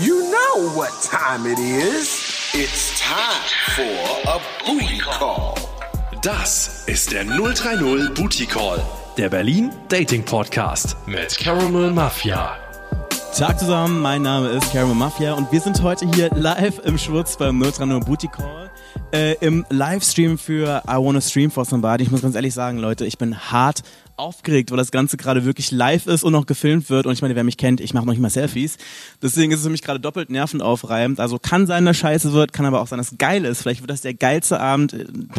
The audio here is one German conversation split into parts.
You know what time it is. It's time for a Booty Call. Das ist der 030 Booty Call, der Berlin Dating Podcast mit Caramel Mafia. Tag zusammen, mein Name ist Caramel Mafia und wir sind heute hier live im SchwuZ beim 030 Booty Call. Im Livestream für I Wanna Stream For Somebody. Ich muss ganz ehrlich sagen, Leute, ich bin hart aufgeregt, weil das Ganze gerade wirklich live ist und noch gefilmt wird. Und ich meine, wer mich kennt, ich mache noch nicht mal Selfies. Deswegen ist es für mich gerade doppelt nervenaufreibend. Also kann sein, dass scheiße wird, kann aber auch sein, dass es geil ist. Vielleicht wird das der geilste Abend.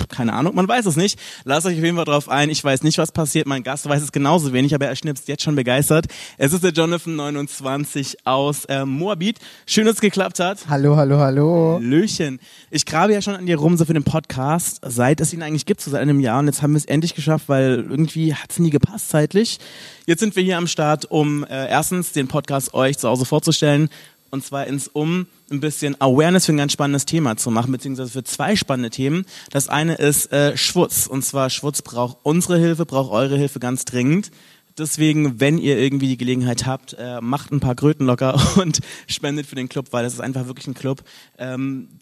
Keine Ahnung, man weiß es nicht. Lasst euch auf jeden Fall drauf ein. Ich weiß nicht, was passiert. Mein Gast weiß es genauso wenig, aber er schnipst jetzt schon begeistert. Es ist der Jonathan29 aus Moabit. Schön, dass es geklappt hat. Hallo, hallo, hallo. Hallöchen. Ich grabe ja schon an dir rum, so für den Podcast, seit es ihn eigentlich gibt, so seit einem Jahr. Und jetzt haben wir es endlich geschafft, weil irgendwie hat es nie gepasst zeitlich. Jetzt sind wir hier am Start, um erstens den Podcast euch zu Hause vorzustellen und zweitens, um ein bisschen Awareness für ein ganz spannendes Thema zu machen, beziehungsweise für zwei spannende Themen. Das eine ist SchwuZ, und zwar SchwuZ braucht unsere Hilfe, braucht eure Hilfe ganz dringend. Deswegen, wenn ihr irgendwie die Gelegenheit habt, macht ein paar Kröten locker und spendet für den Club, weil das ist einfach wirklich ein Club.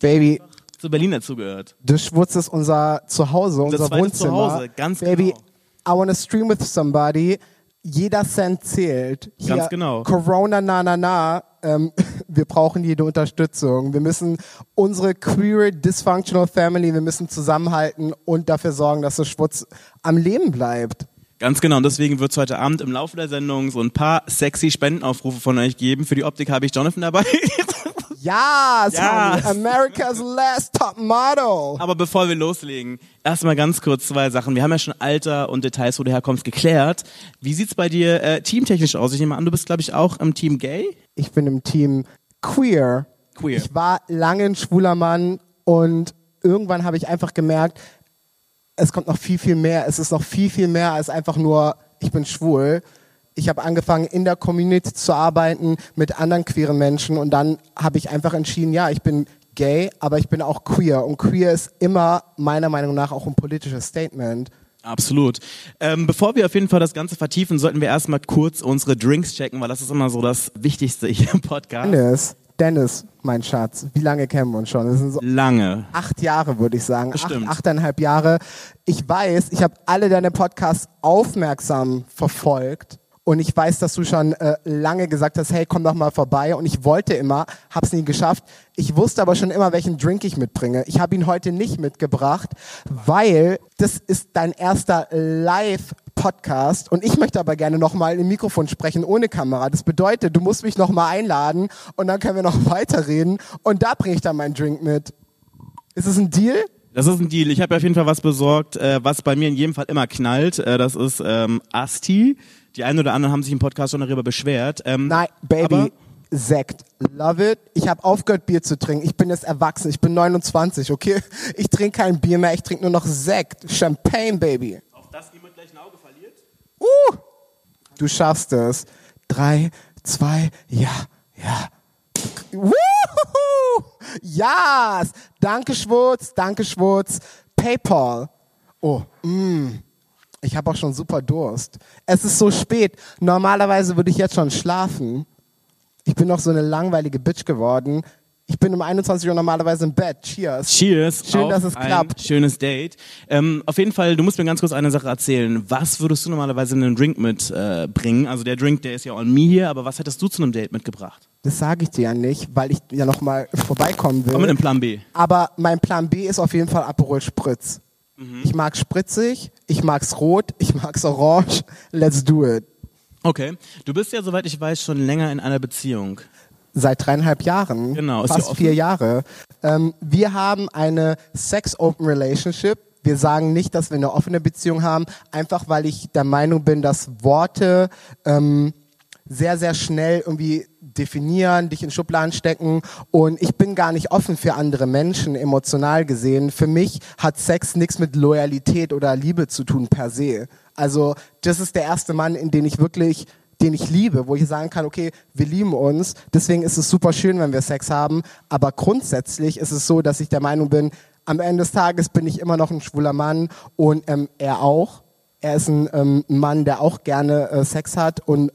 Baby, zu Berlin dazugehört. Das SchwuZ ist unser Zuhause, unser Wohnzimmer. Zuhause, ganz Baby, genau. I wanna stream with somebody. Jeder Cent zählt. Hier, ganz genau. Corona, na. Wir brauchen jede Unterstützung. Wir müssen unsere queer, dysfunctional family, wir müssen zusammenhalten und dafür sorgen, dass das SchwuZ am Leben bleibt. Ganz genau, und deswegen wird es heute Abend im Laufe der Sendung so ein paar sexy Spendenaufrufe von euch geben. Für die Optik habe ich Jonathan dabei. Yes, America's last top model. Aber bevor wir loslegen, erstmal ganz kurz zwei Sachen. Wir haben ja schon Alter und Details, wo du herkommst, geklärt. Wie sieht's bei dir teamtechnisch aus? Ich nehme an, du bist, glaube ich, auch im Team Gay? Ich bin im Team Queer. Ich war lange ein schwuler Mann und irgendwann habe ich einfach gemerkt, es kommt noch viel, viel mehr. Es ist noch viel, viel mehr als einfach nur, ich bin schwul. Ich habe angefangen, in der Community zu arbeiten mit anderen queeren Menschen und dann habe ich einfach entschieden, ja, ich bin gay, aber ich bin auch queer. Und queer ist immer meiner Meinung nach auch ein politisches Statement. Absolut. Bevor wir auf jeden Fall das Ganze vertiefen, sollten wir erstmal kurz unsere Drinks checken, weil das ist immer so das Wichtigste hier im Podcast. Dennis, mein Schatz, wie lange kennen wir uns schon? Das sind so lange. 8 Jahre, würde ich sagen. 8,5 Jahre. Ich weiß, ich habe alle deine Podcasts aufmerksam verfolgt. Und ich weiß, dass du schon lange gesagt hast, hey, komm doch mal vorbei. Und ich wollte immer, hab's nie geschafft. Ich wusste aber schon immer, welchen Drink ich mitbringe. Ich habe ihn heute nicht mitgebracht, weil das ist dein erster Live-Podcast. Und ich möchte aber gerne nochmal im Mikrofon sprechen, ohne Kamera. Das bedeutet, du musst mich nochmal einladen und dann können wir noch weiterreden. Und da bringe ich dann meinen Drink mit. Ist es ein Deal? Das ist ein Deal. Ich habe auf jeden Fall was besorgt, was bei mir in jedem Fall immer knallt. Das ist Asti. Die einen oder anderen haben sich im Podcast schon darüber beschwert. Nein, Baby, Sekt. Love it. Ich habe aufgehört, Bier zu trinken. Ich bin jetzt erwachsen. Ich bin 29, okay? Ich trinke kein Bier mehr. Ich trinke nur noch Sekt. Champagne, Baby. Auf das jemand gleich ein Auge verliert? Du schaffst es. 3, 2, ja. Woohoo! Yes! Danke, SchwuZ. Danke, SchwuZ. PayPal. Ich habe auch schon super Durst. Es ist so spät. Normalerweise würde ich jetzt schon schlafen. Ich bin noch so eine langweilige Bitch geworden. Ich bin um 21 Uhr normalerweise im Bett. Cheers. Cheers. Schön, dass es klappt. Schönes Date. Auf jeden Fall, du musst mir ganz kurz eine Sache erzählen. Was würdest du normalerweise in einen Drink mitbringen? Also der Drink, der ist ja on me hier, aber was hättest du zu einem Date mitgebracht? Das sage ich dir ja nicht, weil ich ja nochmal vorbeikommen will. Komm mit dem Plan B. Aber mein Plan B ist auf jeden Fall Aperol Spritz. Ich mag spritzig, ich mag's rot, ich mag's orange. Let's do it. Okay. Du bist ja, soweit ich weiß, schon länger in einer Beziehung. Seit 3,5 Jahren. Genau. Fast 4 Jahre. Wir haben eine Sex-Open-Relationship. Wir sagen nicht, dass wir eine offene Beziehung haben, einfach weil ich der Meinung bin, dass Worte sehr, sehr schnell irgendwie definieren, dich in Schubladen stecken und ich bin gar nicht offen für andere Menschen, emotional gesehen. Für mich hat Sex nichts mit Loyalität oder Liebe zu tun per se. Also das ist der erste Mann, in den ich wirklich, den ich liebe, wo ich sagen kann, okay, wir lieben uns, deswegen ist es super schön, wenn wir Sex haben, aber grundsätzlich ist es so, dass ich der Meinung bin, am Ende des Tages bin ich immer noch ein schwuler Mann und er auch. Er ist ein Mann, der auch gerne Sex hat und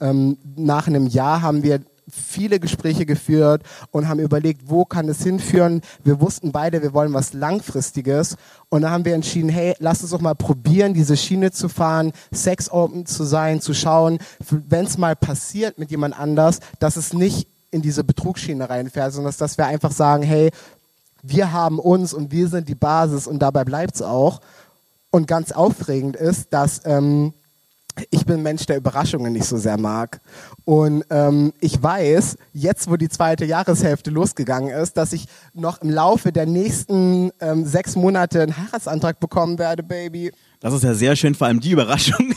nach einem Jahr haben wir viele Gespräche geführt und haben überlegt, wo kann es hinführen. Wir wussten beide, wir wollen was Langfristiges. Und dann haben wir entschieden, hey, lass uns doch mal probieren, diese Schiene zu fahren, sex-open zu sein, zu schauen, wenn es mal passiert mit jemand anders, dass es nicht in diese Betrugsschiene reinfährt, sondern dass wir einfach sagen, hey, wir haben uns und wir sind die Basis und dabei bleibt es auch. Und ganz aufregend ist, dass ich bin ein Mensch, der Überraschungen nicht so sehr mag. Und ich weiß, jetzt wo die zweite Jahreshälfte losgegangen ist, dass ich noch im Laufe der nächsten 6 Monate einen Heiratsantrag bekommen werde, Baby. Das ist ja sehr schön, vor allem die Überraschung.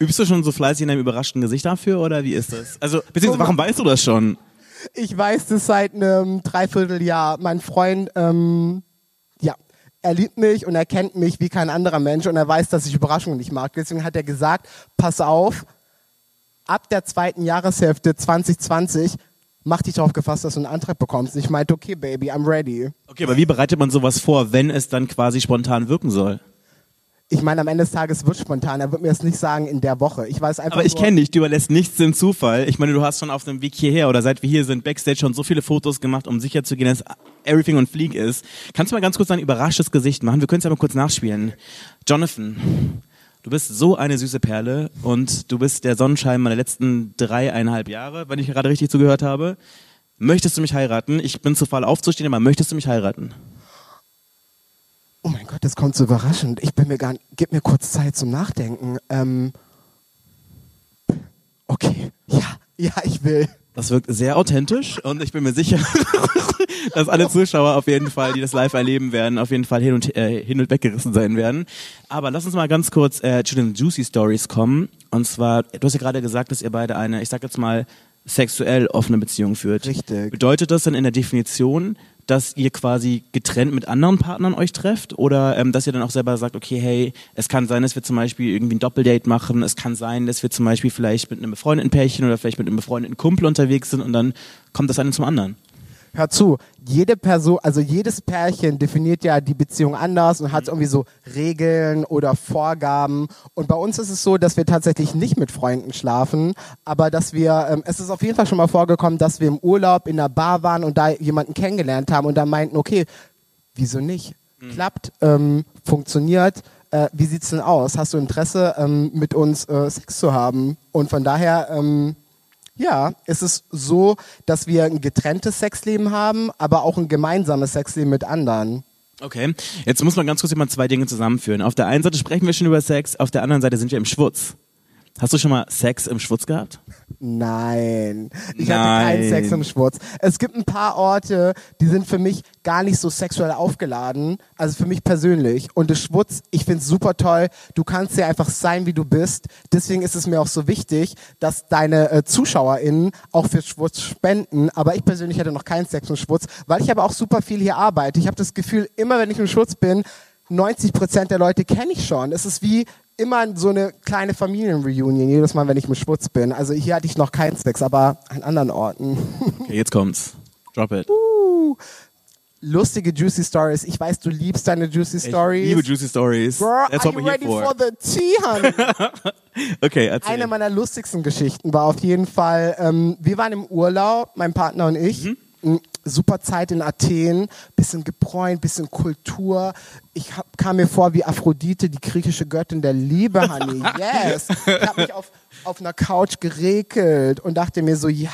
Übst du schon so fleißig in deinem überraschten Gesicht dafür oder wie ist das? Also, beziehungsweise warum weißt du das schon? Ich weiß das seit einem Dreivierteljahr. Mein Freund, er liebt mich und er kennt mich wie kein anderer Mensch und er weiß, dass ich Überraschungen nicht mag. Deswegen hat er gesagt, pass auf, ab der zweiten Jahreshälfte 2020 mach dich darauf gefasst, dass du einen Antrag bekommst. Und ich meinte, okay, Baby, I'm ready. Okay, aber wie bereitet man sowas vor, wenn es dann quasi spontan wirken soll? Ich meine, am Ende des Tages wird spontan. Er wird mir das nicht sagen in der Woche. Ich weiß einfach. Aber ich kenne dich. Du überlässt nichts dem Zufall. Ich meine, du hast schon auf dem Weg hierher oder seit wir hier sind Backstage schon so viele Fotos gemacht, um sicher zu gehen, dass everything on fleek ist. Kannst du mal ganz kurz ein überraschtes Gesicht machen? Wir können es ja mal kurz nachspielen. Jonathan, du bist so eine süße Perle und du bist der Sonnenschein meiner letzten 3,5 Jahre, wenn ich gerade richtig zugehört habe. Möchtest du mich heiraten? Ich bin zu faul aufzustehen, aber möchtest du mich heiraten? Oh mein Gott, das kommt so überraschend. Ich bin mir gar nicht, gib mir kurz Zeit zum Nachdenken. Okay, ja, ich will. Das wirkt sehr authentisch und ich bin mir sicher, dass alle Zuschauer auf jeden Fall, die das live erleben werden, auf jeden Fall hin und weggerissen sein werden. Aber lass uns mal ganz kurz zu den Juicy Stories kommen. Und zwar, du hast ja gerade gesagt, dass ihr beide eine, ich sag jetzt mal, sexuell offene Beziehung führt. Richtig. Bedeutet das dann in der Definition, dass ihr quasi getrennt mit anderen Partnern euch trefft oder dass ihr dann auch selber sagt, okay, hey, es kann sein, dass wir zum Beispiel irgendwie ein Doppeldate machen, es kann sein, dass wir zum Beispiel vielleicht mit einem befreundeten Pärchen oder vielleicht mit einem befreundeten Kumpel unterwegs sind und dann kommt das eine zum anderen. Hör zu, jede Person, also jedes Pärchen definiert ja die Beziehung anders und hat irgendwie so Regeln oder Vorgaben. Und bei uns ist es so, dass wir tatsächlich nicht mit Freunden schlafen, aber dass wir, es ist auf jeden Fall schon mal vorgekommen, dass wir im Urlaub in einer Bar waren und da jemanden kennengelernt haben und dann meinten, okay, wieso nicht? Klappt, funktioniert, wie sieht's denn aus? Hast du Interesse, mit uns Sex zu haben? Und von daher... Ja, es ist so, dass wir ein getrenntes Sexleben haben, aber auch ein gemeinsames Sexleben mit anderen. Okay, jetzt muss man ganz kurz mal 2 Dinge zusammenführen. Auf der einen Seite sprechen wir schon über Sex, auf der anderen Seite sind wir im SchwuZ. Hast du schon mal Sex im SchwuZ gehabt? Nein, ich hatte keinen Sex im SchwuZ. Es gibt ein paar Orte, die sind für mich gar nicht so sexuell aufgeladen, also für mich persönlich. Und das SchwuZ, ich finde es super toll, du kannst ja einfach sein, wie du bist. Deswegen ist es mir auch so wichtig, dass deine ZuschauerInnen auch für SchwuZ spenden. Aber ich persönlich hatte noch keinen Sex im SchwuZ, weil ich aber auch super viel hier arbeite. Ich habe das Gefühl, immer wenn ich im SchwuZ bin, 90% der Leute kenne ich schon. Es ist wie... immer so eine kleine Familienreunion, jedes Mal, wenn ich mit SchwuZ bin. Also hier hatte ich noch keinen Sex, aber an anderen Orten. Okay, jetzt kommt's. Drop it. Lustige Juicy Stories. Ich weiß, du liebst deine Juicy Stories. Ich liebe Juicy Stories. Girl, that's are you ready for the tea, honey? Okay, erzähl. Eine meiner lustigsten Geschichten war auf jeden Fall, wir waren im Urlaub, mein Partner und ich. Super Zeit in Athen, bisschen gebräunt, bisschen Kultur. Ich kam mir vor wie Aphrodite, die griechische Göttin der Liebe, honey. Yes. Ich habe mich auf einer Couch geregelt und dachte mir so, ja,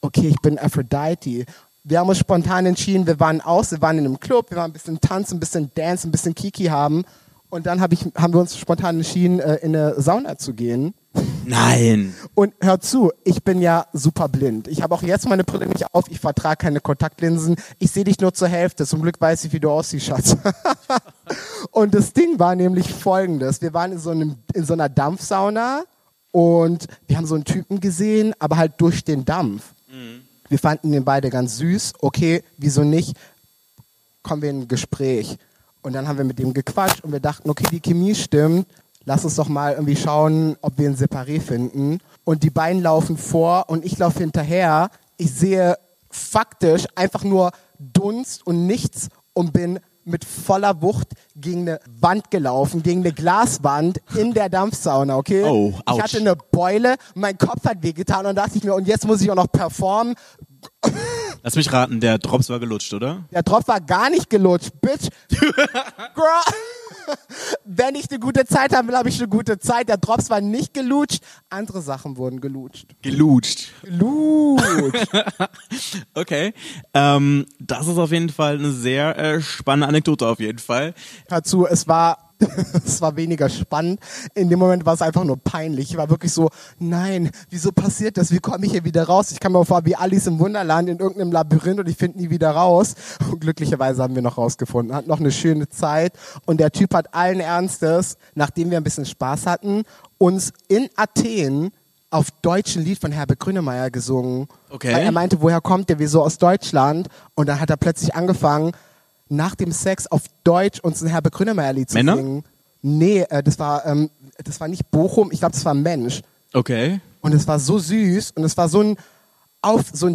okay, ich bin Aphrodite. Wir haben uns spontan entschieden, wir waren in einem Club, wir waren ein bisschen tanzen, ein bisschen dance, ein bisschen Kiki haben. Und dann haben wir uns spontan entschieden, in eine Sauna zu gehen. Nein. Und hör zu, ich bin ja super blind. Ich habe auch jetzt meine Brille nicht auf, ich vertrage keine Kontaktlinsen. Ich sehe dich nur zur Hälfte. Zum Glück weiß ich, wie du aussiehst, Schatz. Und das Ding war nämlich folgendes. Wir waren in so einer Dampfsauna und wir haben so einen Typen gesehen, aber halt durch den Dampf. Mhm. Wir fanden den beide ganz süß. Okay, wieso nicht? Kommen wir in ein Gespräch. Und dann haben wir mit dem gequatscht und wir dachten, okay, die Chemie stimmt. Lass uns doch mal irgendwie schauen, ob wir ein Separé finden. Und die beiden laufen vor und ich laufe hinterher. Ich sehe faktisch einfach nur Dunst und nichts und bin mit voller Wucht gegen eine Wand gelaufen, gegen eine Glaswand in der Dampfsauna, okay? Oh, ouch. Ich hatte eine Beule, mein Kopf hat wehgetan und dachte ich mir, und jetzt muss ich auch noch performen. Lass mich raten, der Drops war gelutscht, oder? Der Drops war gar nicht gelutscht, bitch. Girl, wenn ich eine gute Zeit haben will, habe ich eine gute Zeit. Der Drops war nicht gelutscht, andere Sachen wurden gelutscht. Gelutscht. Okay, das ist auf jeden Fall eine sehr spannende Anekdote auf jeden Fall. Dazu, es war weniger spannend. In dem Moment war es einfach nur peinlich. Ich war wirklich so, nein, wieso passiert das? Wie komme ich hier wieder raus? Ich kam mir vor wie Alice im Wunderland in irgendeinem Labyrinth und ich finde nie wieder raus. Und glücklicherweise haben wir noch rausgefunden. Hat noch eine schöne Zeit. Und der Typ hat allen Ernstes, nachdem wir ein bisschen Spaß hatten, uns in Athen auf Deutsch ein Lied von Herbert Grönemeyer gesungen. Okay. Weil er meinte, woher kommt der? Wieso aus Deutschland? Und dann hat er plötzlich angefangen, nach dem Sex auf Deutsch uns ein Herbert Grönemeyer-Lied zu singen. Nee, das war nicht Bochum, ich glaube, das war Mensch. Okay. Und es war so süß und es war so ein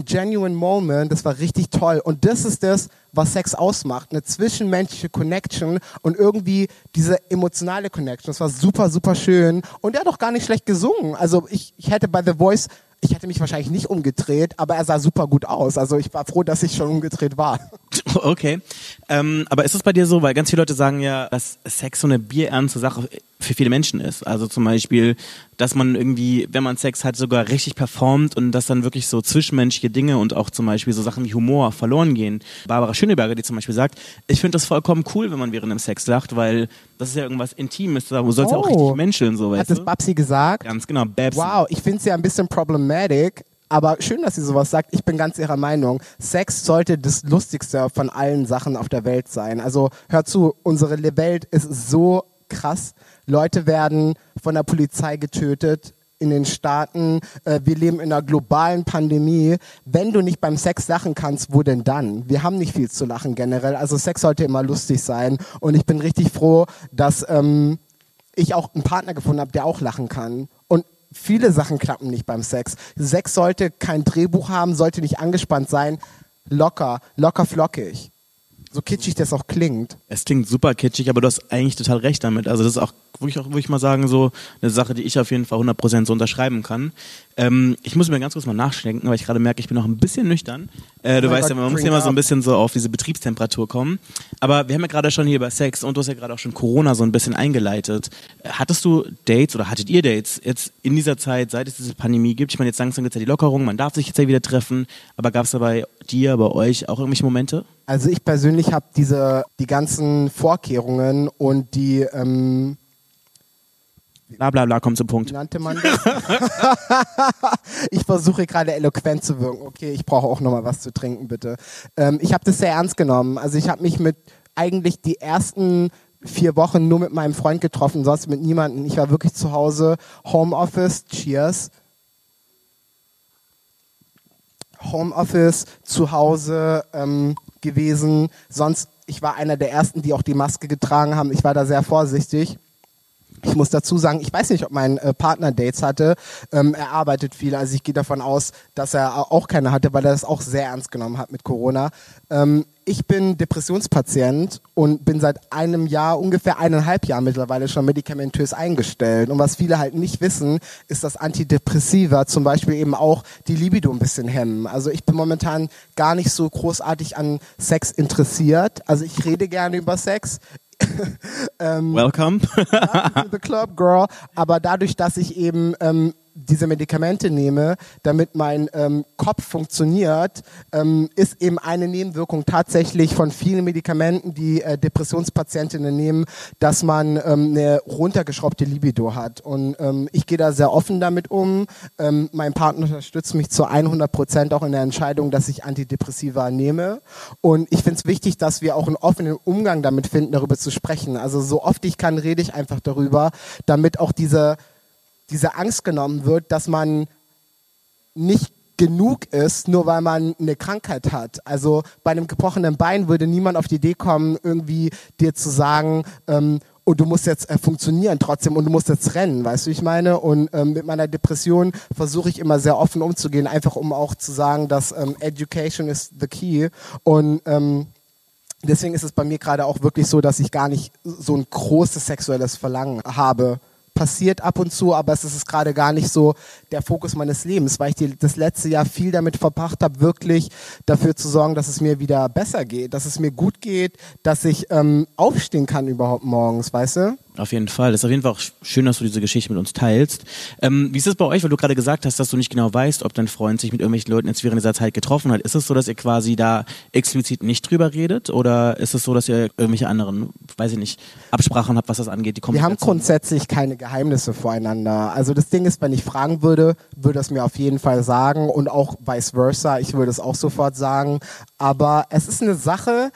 genuine Moment, das war richtig toll. Und das ist das, was Sex ausmacht, eine zwischenmenschliche Connection und irgendwie diese emotionale Connection. Das war super, super schön und er hat auch gar nicht schlecht gesungen. Also ich hätte bei The Voice, ich hätte mich wahrscheinlich nicht umgedreht, aber er sah super gut aus. Also ich war froh, dass ich schon umgedreht war. Okay. Aber ist es bei dir so, weil ganz viele Leute sagen ja, dass Sex so eine bierernste Sache für viele Menschen ist. Also zum Beispiel, dass man irgendwie, wenn man Sex hat, sogar richtig performt und dass dann wirklich so zwischenmenschliche Dinge und auch zum Beispiel so Sachen wie Humor verloren gehen. Barbara Schöneberger, die zum Beispiel sagt, ich finde das vollkommen cool, wenn man während dem Sex lacht, weil das ist ja irgendwas Intimes, da soll es ja auch richtig menscheln. So, hat das Babsi gesagt? Ganz genau, Babsi. Wow, ich finde es ja ein bisschen problematisch, aber schön, dass sie sowas sagt. Ich bin ganz ihrer Meinung. Sex sollte das Lustigste von allen Sachen auf der Welt sein. Also hör zu, unsere Welt ist so krass. Leute werden von der Polizei getötet in den Staaten. Wir leben in einer globalen Pandemie. Wenn du nicht beim Sex lachen kannst, wo denn dann? Wir haben nicht viel zu lachen generell. Also Sex sollte immer lustig sein. Und ich bin richtig froh, dass ich auch einen Partner gefunden habe, der auch lachen kann. Und viele Sachen klappen nicht beim Sex. Sex sollte kein Drehbuch haben, sollte nicht angespannt sein. Locker flockig. So kitschig das auch klingt. Es klingt super kitschig, aber du hast eigentlich total recht damit. Also das ist auch, würde ich mal sagen, so eine Sache, die ich auf jeden Fall 100% so unterschreiben kann. Ich muss mir ganz kurz mal nachschenken, weil ich gerade merke, ich bin noch ein bisschen nüchtern. Du weißt ja, man muss immer so ein bisschen so auf diese Betriebstemperatur kommen. Aber wir haben ja gerade schon hier über Sex und du hast ja gerade auch schon Corona so ein bisschen eingeleitet. Hattest du Dates oder hattet ihr Dates jetzt in dieser Zeit, seit es diese Pandemie gibt? Ich meine, jetzt langsam gibt es ja die Lockerung, man darf sich jetzt ja wieder treffen. Aber gab es da bei dir, bei euch auch irgendwelche Momente? Also ich persönlich habe die ganzen Vorkehrungen und die Blablabla, kommt zum Punkt. Nannte man das? Ich versuche gerade eloquent zu wirken. Okay, ich brauche auch nochmal was zu trinken, bitte. Ich habe das sehr ernst genommen. Also ich habe mich mit eigentlich die ersten 4 Wochen nur mit meinem Freund getroffen, sonst mit niemandem. Ich war wirklich zu Hause, Homeoffice, Cheers. Homeoffice, zu Hause gewesen. Sonst, ich war einer der Ersten, die auch die Maske getragen haben. Ich war da sehr vorsichtig. Ich muss dazu sagen, ich weiß nicht, ob mein Partner Dates hatte. Er arbeitet viel, also ich gehe davon aus, dass er auch keine hatte, weil er das auch sehr ernst genommen hat mit Corona. Ich bin Depressionspatient und bin seit einem Jahr, ungefähr 1,5 Jahren mittlerweile schon medikamentös eingestellt. Und was viele halt nicht wissen, ist, dass Antidepressiva zum Beispiel eben auch die Libido ein bisschen hemmen. Also ich bin momentan gar nicht so großartig an Sex interessiert. Also ich rede gerne über Sex. Welcome to the club, girl. Aber dadurch, dass ich eben diese Medikamente nehme, damit mein Kopf funktioniert, ist eben eine Nebenwirkung tatsächlich von vielen Medikamenten, die Depressionspatientinnen nehmen, dass man eine runtergeschraubte Libido hat. Und ich gehe da sehr offen damit um. Mein Partner unterstützt mich zu 100% auch in der Entscheidung, dass ich Antidepressiva nehme. Und ich finde es wichtig, dass wir auch einen offenen Umgang damit finden, darüber zu sprechen. Also so oft ich kann, rede ich einfach darüber, damit auch diese Angst genommen wird, dass man nicht genug ist, nur weil man eine Krankheit hat. Also bei einem gebrochenen Bein würde niemand auf die Idee kommen, irgendwie dir zu sagen, und du musst jetzt funktionieren trotzdem und du musst jetzt rennen, weißt du, ich meine? Und mit meiner Depression versuche ich immer sehr offen umzugehen, einfach um auch zu sagen, dass Education is the key und Deswegen ist es bei mir gerade auch wirklich so, dass ich gar nicht so ein großes sexuelles Verlangen habe. Passiert ab und zu, aber es ist gerade gar nicht so der Fokus meines Lebens, weil ich das letzte Jahr viel damit verbracht habe, wirklich dafür zu sorgen, dass es mir wieder besser geht, dass es mir gut geht, dass ich aufstehen kann überhaupt morgens, weißt du? Auf jeden Fall. Das ist auf jeden Fall auch schön, dass du diese Geschichte mit uns teilst. Wie ist es bei euch, weil du gerade gesagt hast, dass du nicht genau weißt, ob dein Freund sich mit irgendwelchen Leuten jetzt während dieser Zeit getroffen hat. Ist es so, dass ihr quasi da explizit nicht drüber redet oder ist es so, dass ihr irgendwelche anderen, weiß ich nicht, Absprachen habt, was das angeht? Wir haben grundsätzlich keine Geheimnisse voreinander. Also das Ding ist, wenn ich fragen würde, würde es mir auf jeden Fall sagen und auch vice versa. Ich würde es auch sofort sagen. Aber es ist eine Sache.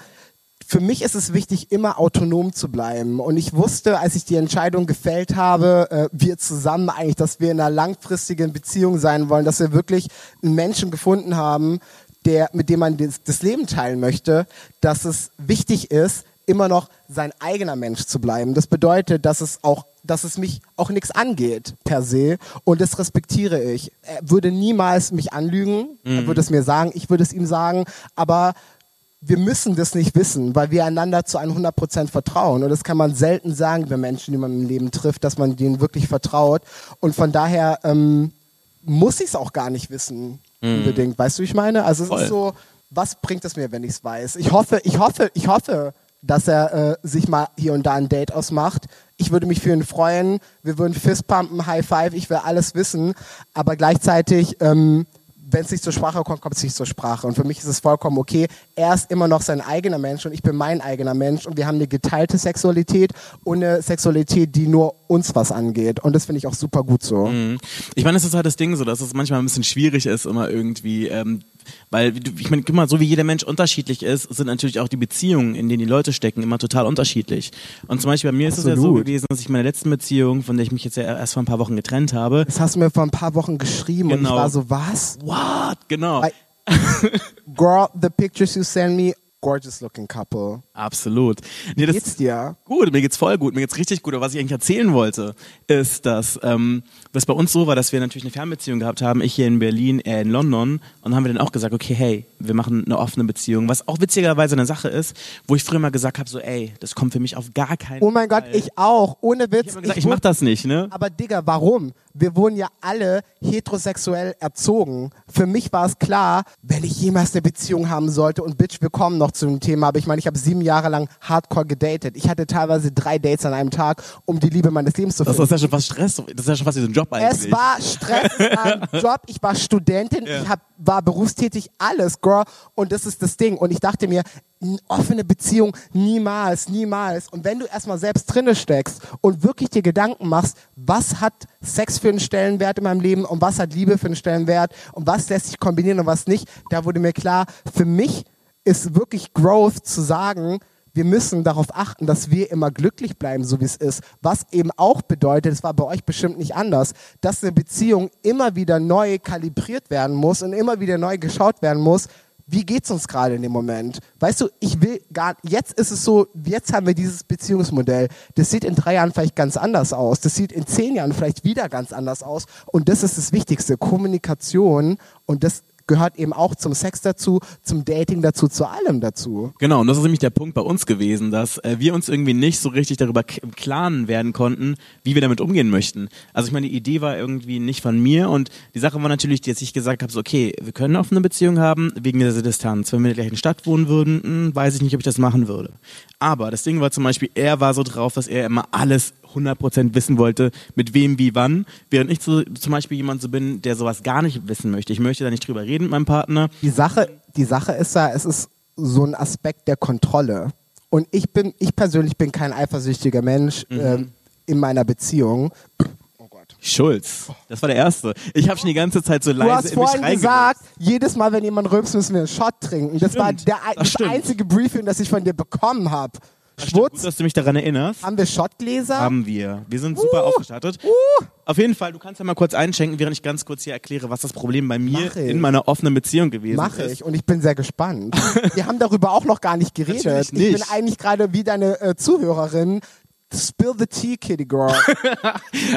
Für mich ist es wichtig, immer autonom zu bleiben. Und ich wusste, als ich die Entscheidung gefällt habe, wir zusammen eigentlich, dass wir in einer langfristigen Beziehung sein wollen, dass wir wirklich einen Menschen gefunden haben, mit dem man das Leben teilen möchte, dass es wichtig ist, immer noch sein eigener Mensch zu bleiben. Das bedeutet, dass es mich auch nichts angeht, per se. Und das respektiere ich. Er würde niemals mich anlügen. Mhm. Er würde es mir sagen, ich würde es ihm sagen. Aber wir müssen das nicht wissen, weil wir einander zu 100% vertrauen. Und das kann man selten sagen über Menschen, die man im Leben trifft, dass man denen wirklich vertraut. Und von daher muss ich es auch gar nicht wissen, unbedingt. Weißt du, wie ich meine? Also es ist so, was bringt es mir, wenn ich es weiß? Ich hoffe, dass er sich mal hier und da ein Date ausmacht. Ich würde mich für ihn freuen. Wir würden Fistpumpen, High Five, ich will alles wissen. Aber gleichzeitig... wenn es nicht zur Sprache kommt, kommt es nicht zur Sprache. Und für mich ist es vollkommen okay. Er ist immer noch sein eigener Mensch und ich bin mein eigener Mensch. Und wir haben eine geteilte Sexualität und eine Sexualität, die nur uns was angeht. Und das finde ich auch super gut so. Mhm. Ich meine, es ist halt das Ding so, dass es manchmal ein bisschen schwierig ist, immer irgendwie... weil, ich meine, guck mal, so wie jeder Mensch unterschiedlich ist, sind natürlich auch die Beziehungen, in denen die Leute stecken, immer total unterschiedlich. Und zum Beispiel bei mir ist es ja so gewesen, dass ich meine letzten Beziehung, von der ich mich jetzt ja erst vor ein paar Wochen getrennt habe. Das hast du mir vor ein paar Wochen geschrieben und ich war so, was? What? Genau. Girl, the pictures you send me, gorgeous looking couple. Absolut. Nee, das geht's dir? Gut, mir geht's voll gut, mir geht's richtig gut. Aber was ich eigentlich erzählen wollte, ist, dass das bei uns so war, dass wir natürlich eine Fernbeziehung gehabt haben. Ich hier in Berlin, er in London. Und dann haben wir dann auch gesagt, okay, hey, wir machen eine offene Beziehung. Was auch witzigerweise eine Sache ist, wo ich früher mal gesagt habe, so ey, das kommt für mich auf gar keinen Fall. Oh mein Gott, ich auch. Ohne Witz. Ich hab gesagt, ich mach das nicht, ne? Aber Digga, warum? Wir wurden ja alle heterosexuell erzogen. Für mich war es klar, wenn ich jemals eine Beziehung haben sollte und Bitch, wir kommen noch zu dem Thema, aber ich meine, ich habe 7 Jahre lang hardcore gedatet. Ich hatte teilweise 3 Dates an einem Tag, um die Liebe meines Lebens zu finden. Das ist ja schon fast Stress. Das ist ja schon fast wie so ein Job eigentlich. Es war Stress am Job. Ich war Studentin, ja. War berufstätig, alles, girl. Und das ist das Ding. Und ich dachte mir, offene Beziehung, niemals, niemals. Und wenn du erstmal selbst drinne steckst und wirklich dir Gedanken machst, was hat Sex für einen Stellenwert in meinem Leben und was hat Liebe für einen Stellenwert und was lässt sich kombinieren und was nicht, da wurde mir klar, für mich ist wirklich Growth zu sagen, wir müssen darauf achten, dass wir immer glücklich bleiben, so wie es ist. Was eben auch bedeutet, es war bei euch bestimmt nicht anders, dass eine Beziehung immer wieder neu kalibriert werden muss und immer wieder neu geschaut werden muss, wie geht's uns gerade in dem Moment? Weißt du, jetzt ist es so, jetzt haben wir dieses Beziehungsmodell. Das sieht in 3 Jahren vielleicht ganz anders aus. Das sieht in 10 Jahren vielleicht wieder ganz anders aus. Und das ist das Wichtigste, Kommunikation. Und das gehört eben auch zum Sex dazu, zum Dating dazu, zu allem dazu. Genau, und das ist nämlich der Punkt bei uns gewesen, dass wir uns irgendwie nicht so richtig darüber im Klaren werden konnten, wie wir damit umgehen möchten. Also ich meine, die Idee war irgendwie nicht von mir und die Sache war natürlich, dass ich gesagt habe, so, okay, wir können eine offene Beziehung haben, wegen dieser Distanz. Wenn wir in der gleichen Stadt wohnen würden, weiß ich nicht, ob ich das machen würde. Aber das Ding war zum Beispiel, er war so drauf, dass er immer alles 100% wissen wollte, mit wem, wie, wann. Während ich zum Beispiel jemand so bin, der sowas gar nicht wissen möchte. Ich möchte da nicht drüber reden mit meinem Partner. Die Sache ist ja, es ist so ein Aspekt der Kontrolle. Und ich persönlich bin kein eifersüchtiger Mensch in meiner Beziehung. Oh Gott. SchwuZ. Das war der Erste. Ich habe schon die ganze Zeit so leise in mich reingegangen. Du hast vorhin gesagt, jedes Mal, wenn jemand rülpst, müssen wir einen Shot trinken. Das war das einzige Briefing, das ich von dir bekommen habe. SchwuZ. Gut, dass du mich daran erinnerst. Haben wir Schottgläser? Haben wir. Wir sind super aufgestattet. Auf jeden Fall, du kannst ja mal kurz einschenken, während ich ganz kurz hier erkläre, was das Problem bei mir in meiner offenen Beziehung gewesen ist. Mach ich und ich bin sehr gespannt. Wir haben darüber auch noch gar nicht geredet. Natürlich nicht. Ich bin eigentlich gerade wie deine Zuhörerin. Spill the tea, kitty girl.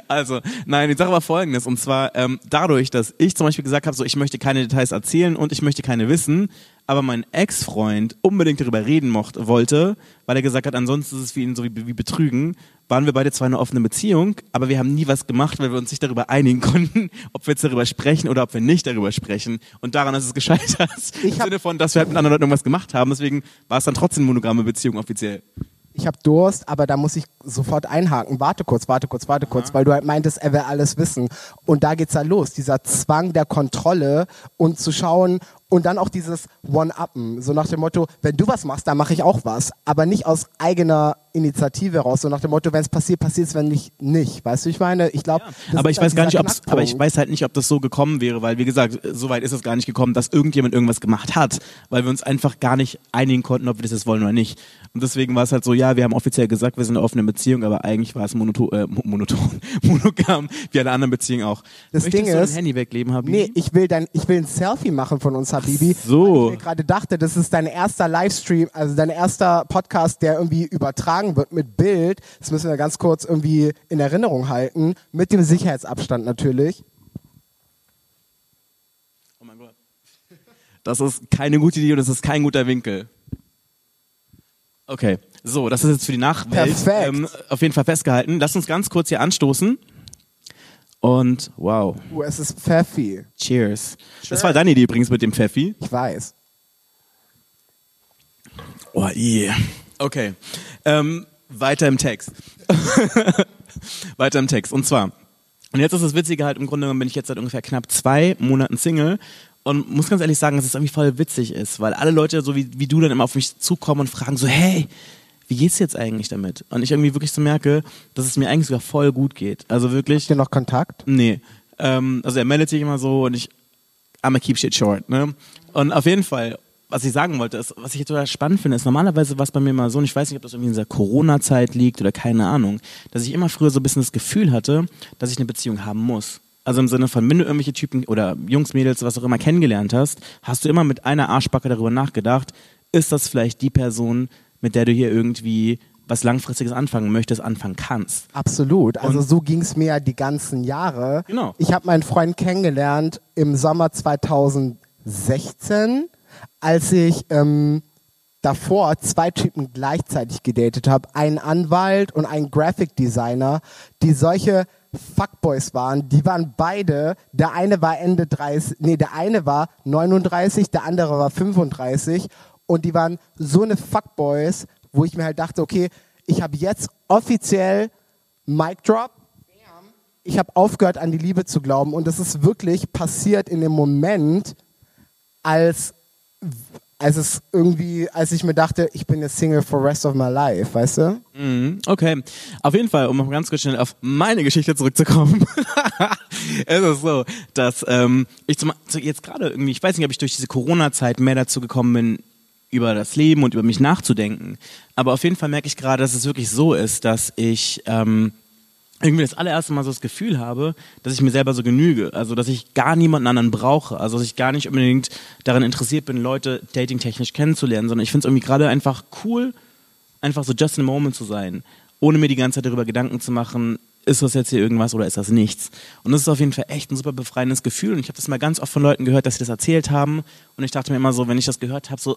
Also, nein, die Sache war folgendes. Und zwar dadurch, dass ich zum Beispiel gesagt habe, so ich möchte keine Details erzählen und ich möchte keine wissen, aber mein Ex-Freund unbedingt darüber reden wollte, weil er gesagt hat, ansonsten ist es für ihn so wie Betrügen, waren wir beide zwar in einer offenen Beziehung, aber wir haben nie was gemacht, weil wir uns nicht darüber einigen konnten, ob wir jetzt darüber sprechen oder ob wir nicht darüber sprechen. Und daran ist es gescheitert, im Sinne von, dass wir halt mit anderen Leuten irgendwas gemacht haben. Deswegen war es dann trotzdem eine monogame Beziehung offiziell. Ich habe Durst, aber da muss ich sofort einhaken. Warte kurz, weil du halt meintest, er will alles wissen. Und da geht's dann los, dieser Zwang der Kontrolle und zu schauen und dann auch dieses One-Uppen. So nach dem Motto, wenn du was machst, dann mache ich auch was. Aber nicht aus eigener Initiative raus. So nach dem Motto, wenn es passiert, passiert es, wenn nicht, nicht. Weißt du, ich meine? Ich glaube, ja. Aber ich weiß halt nicht, ob das so gekommen wäre, weil, wie gesagt, so weit ist es gar nicht gekommen, dass irgendjemand irgendwas gemacht hat, weil wir uns einfach gar nicht einigen konnten, ob wir das jetzt wollen oder nicht. Und deswegen war es halt so, ja, wir haben offiziell gesagt, wir sind eine offene Beziehung, aber eigentlich war es monogam, wie alle anderen Beziehungen auch. Das Möchtest Ding du ist, ein Handy wegleben, Habibi? Nee, ich will ein Selfie machen von uns, Habibi. So. Weil ich mir gerade dachte, das ist dein erster Livestream, also dein erster Podcast, der irgendwie übertragen wird mit Bild. Das müssen wir ganz kurz irgendwie in Erinnerung halten. Mit dem Sicherheitsabstand natürlich. Oh mein Gott. Das ist keine gute Idee und das ist kein guter Winkel. Okay, so, das ist jetzt für die Nachwelt auf jeden Fall festgehalten. Lass uns ganz kurz hier anstoßen. Und wow. Es ist Pfeffi. Cheers. Das war deine Idee übrigens mit dem Pfeffi. Ich weiß. Oh yeah. Okay, weiter im Text. Und zwar, und jetzt ist das Witzige halt, im Grunde bin ich jetzt seit ungefähr knapp 2 Monaten Single. Und muss ganz ehrlich sagen, dass es irgendwie voll witzig ist, weil alle Leute, so wie du, dann immer auf mich zukommen und fragen so, hey, wie geht's jetzt eigentlich damit? Und ich irgendwie wirklich so merke, dass es mir eigentlich sogar voll gut geht. Also wirklich. Habt ihr noch Kontakt? Nee. Also er meldet sich immer so und ich, I'ma keep shit short, ne? Und auf jeden Fall, was ich sagen wollte, ist, was ich jetzt total spannend finde, ist normalerweise war es bei mir mal so, und ich weiß nicht, ob das irgendwie in dieser Corona-Zeit liegt oder keine Ahnung, dass ich immer früher so ein bisschen das Gefühl hatte, dass ich eine Beziehung haben muss. Also im Sinne von, wenn du irgendwelche Typen oder Jungs, Mädels, was auch immer kennengelernt hast, hast du immer mit einer Arschbacke darüber nachgedacht, ist das vielleicht die Person, mit der du hier irgendwie was Langfristiges anfangen möchtest, anfangen kannst. Absolut. Also so ging es mir ja die ganzen Jahre. Genau. Ich habe meinen Freund kennengelernt im Sommer 2016, als ich davor 2 Typen gleichzeitig gedatet habe. Einen Anwalt und einen Graphic Designer, die solche Fuckboys waren, die waren beide, der eine war der eine war 39, der andere war 35 und die waren so eine Fuckboys, wo ich mir halt dachte, okay, ich habe jetzt offiziell Mic Drop, ich habe aufgehört an die Liebe zu glauben und das ist wirklich passiert in dem Moment, als ich mir dachte, ich bin jetzt Single for rest of my life, weißt du? Okay. Auf jeden Fall, um noch ganz kurz schnell auf meine Geschichte zurückzukommen. Es ist so, dass ich jetzt gerade irgendwie, ich weiß nicht, ob ich durch diese Corona-Zeit mehr dazu gekommen bin, über das Leben und über mich nachzudenken. Aber auf jeden Fall merke ich gerade, dass es wirklich so ist, dass ich irgendwie das allererste Mal so das Gefühl habe, dass ich mir selber so genüge, also dass ich gar niemanden anderen brauche, also dass ich gar nicht unbedingt daran interessiert bin, Leute datingtechnisch kennenzulernen, sondern ich finde es irgendwie gerade einfach cool, einfach so just in a moment zu sein, ohne mir die ganze Zeit darüber Gedanken zu machen, ist das jetzt hier irgendwas oder ist das nichts? Und das ist auf jeden Fall echt ein super befreiendes Gefühl und ich habe das mal ganz oft von Leuten gehört, dass sie das erzählt haben und ich dachte mir immer so, wenn ich das gehört habe, so,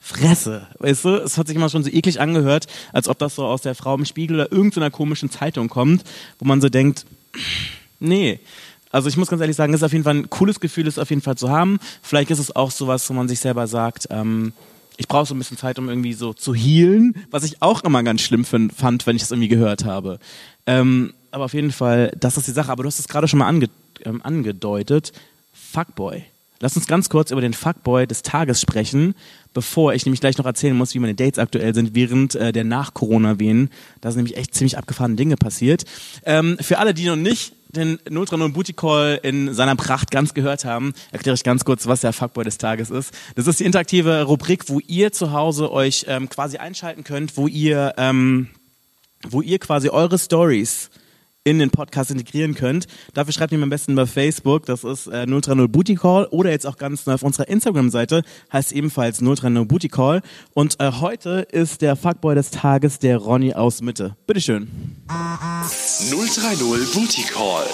Fresse, weißt du, es hat sich immer schon so eklig angehört, als ob das so aus der Frau im Spiegel oder irgendeiner komischen Zeitung kommt, wo man so denkt, nee, also ich muss ganz ehrlich sagen, es ist auf jeden Fall ein cooles Gefühl, es auf jeden Fall zu haben, vielleicht ist es auch sowas, wo man sich selber sagt, ich brauche so ein bisschen Zeit, um irgendwie so zu healen, was ich auch immer ganz schlimm fand, wenn ich das irgendwie gehört habe, aber auf jeden Fall, das ist die Sache, aber du hast es gerade schon mal angedeutet, Fuckboy. Lass uns ganz kurz über den Fuckboy des Tages sprechen, bevor ich nämlich gleich noch erzählen muss, wie meine Dates aktuell sind während der Nach-Corona-Wehen. Da sind nämlich echt ziemlich abgefahrene Dinge passiert. Für alle, die noch nicht den 030 Booty Call in seiner Pracht ganz gehört haben, erkläre ich ganz kurz, was der Fuckboy des Tages ist. Das ist die interaktive Rubrik, wo ihr zu Hause euch quasi einschalten könnt, wo ihr quasi eure Stories in den Podcast integrieren könnt. Dafür schreibt ihr mir am besten über Facebook, das ist 030 Booty Call oder jetzt auch ganz neu auf unserer Instagram-Seite, heißt ebenfalls 030 Booty Call und heute ist der Fuckboy des Tages der Ronny aus Mitte. Bitteschön. 030 Booty Call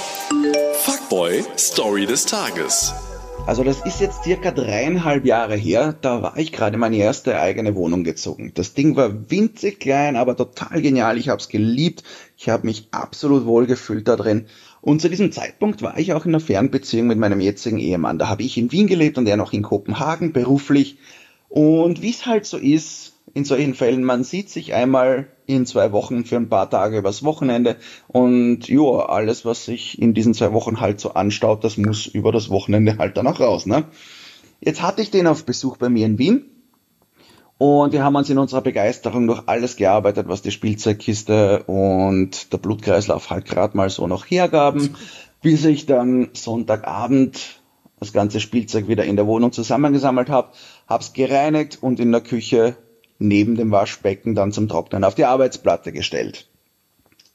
Fuckboy Story des Tages. Also das ist jetzt circa 3,5 Jahre her, da war ich gerade in meine erste eigene Wohnung gezogen. Das Ding war winzig klein, aber total genial, ich habe es geliebt, ich habe mich absolut wohlgefühlt da drin. Und zu diesem Zeitpunkt war ich auch in einer Fernbeziehung mit meinem jetzigen Ehemann. Da habe ich in Wien gelebt und er noch in Kopenhagen beruflich. Und wie es halt so ist, in solchen Fällen, man sieht sich einmal in 2 Wochen für ein paar Tage übers Wochenende und ja, alles, was sich in diesen 2 Wochen halt so anstaut, das muss über das Wochenende halt dann auch raus, ne? Jetzt hatte ich den auf Besuch bei mir in Wien und wir haben uns in unserer Begeisterung durch alles gearbeitet, was die Spielzeugkiste und der Blutkreislauf halt gerade mal so noch hergaben, bis ich dann Sonntagabend das ganze Spielzeug wieder in der Wohnung zusammengesammelt habe, hab's gereinigt und in der Küche neben dem Waschbecken dann zum Trocknen auf die Arbeitsplatte gestellt.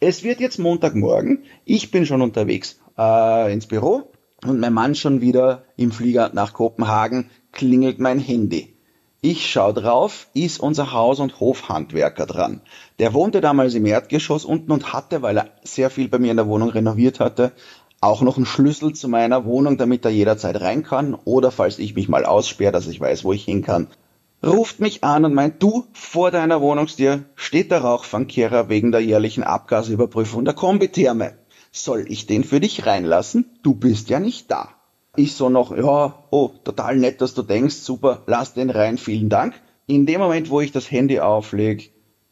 Es wird jetzt Montagmorgen, ich bin schon unterwegs ins Büro und mein Mann schon wieder im Flieger nach Kopenhagen, klingelt mein Handy. Ich schaue drauf, ist unser Haus- und Hofhandwerker dran. Der wohnte damals im Erdgeschoss unten und hatte, weil er sehr viel bei mir in der Wohnung renoviert hatte, auch noch einen Schlüssel zu meiner Wohnung, damit er jederzeit rein kann oder falls ich mich mal aussperre, dass ich weiß, wo ich hin kann. Ruft mich an und meint, du, vor deiner Wohnungstür steht der Rauchfangkehrer wegen der jährlichen Abgasüberprüfung der Kombitherme. Soll ich den für dich reinlassen? Du bist ja nicht da. Ich so noch, ja, oh, total nett, dass du denkst, super, lass den rein, vielen Dank. In dem Moment, wo ich das Handy auflege,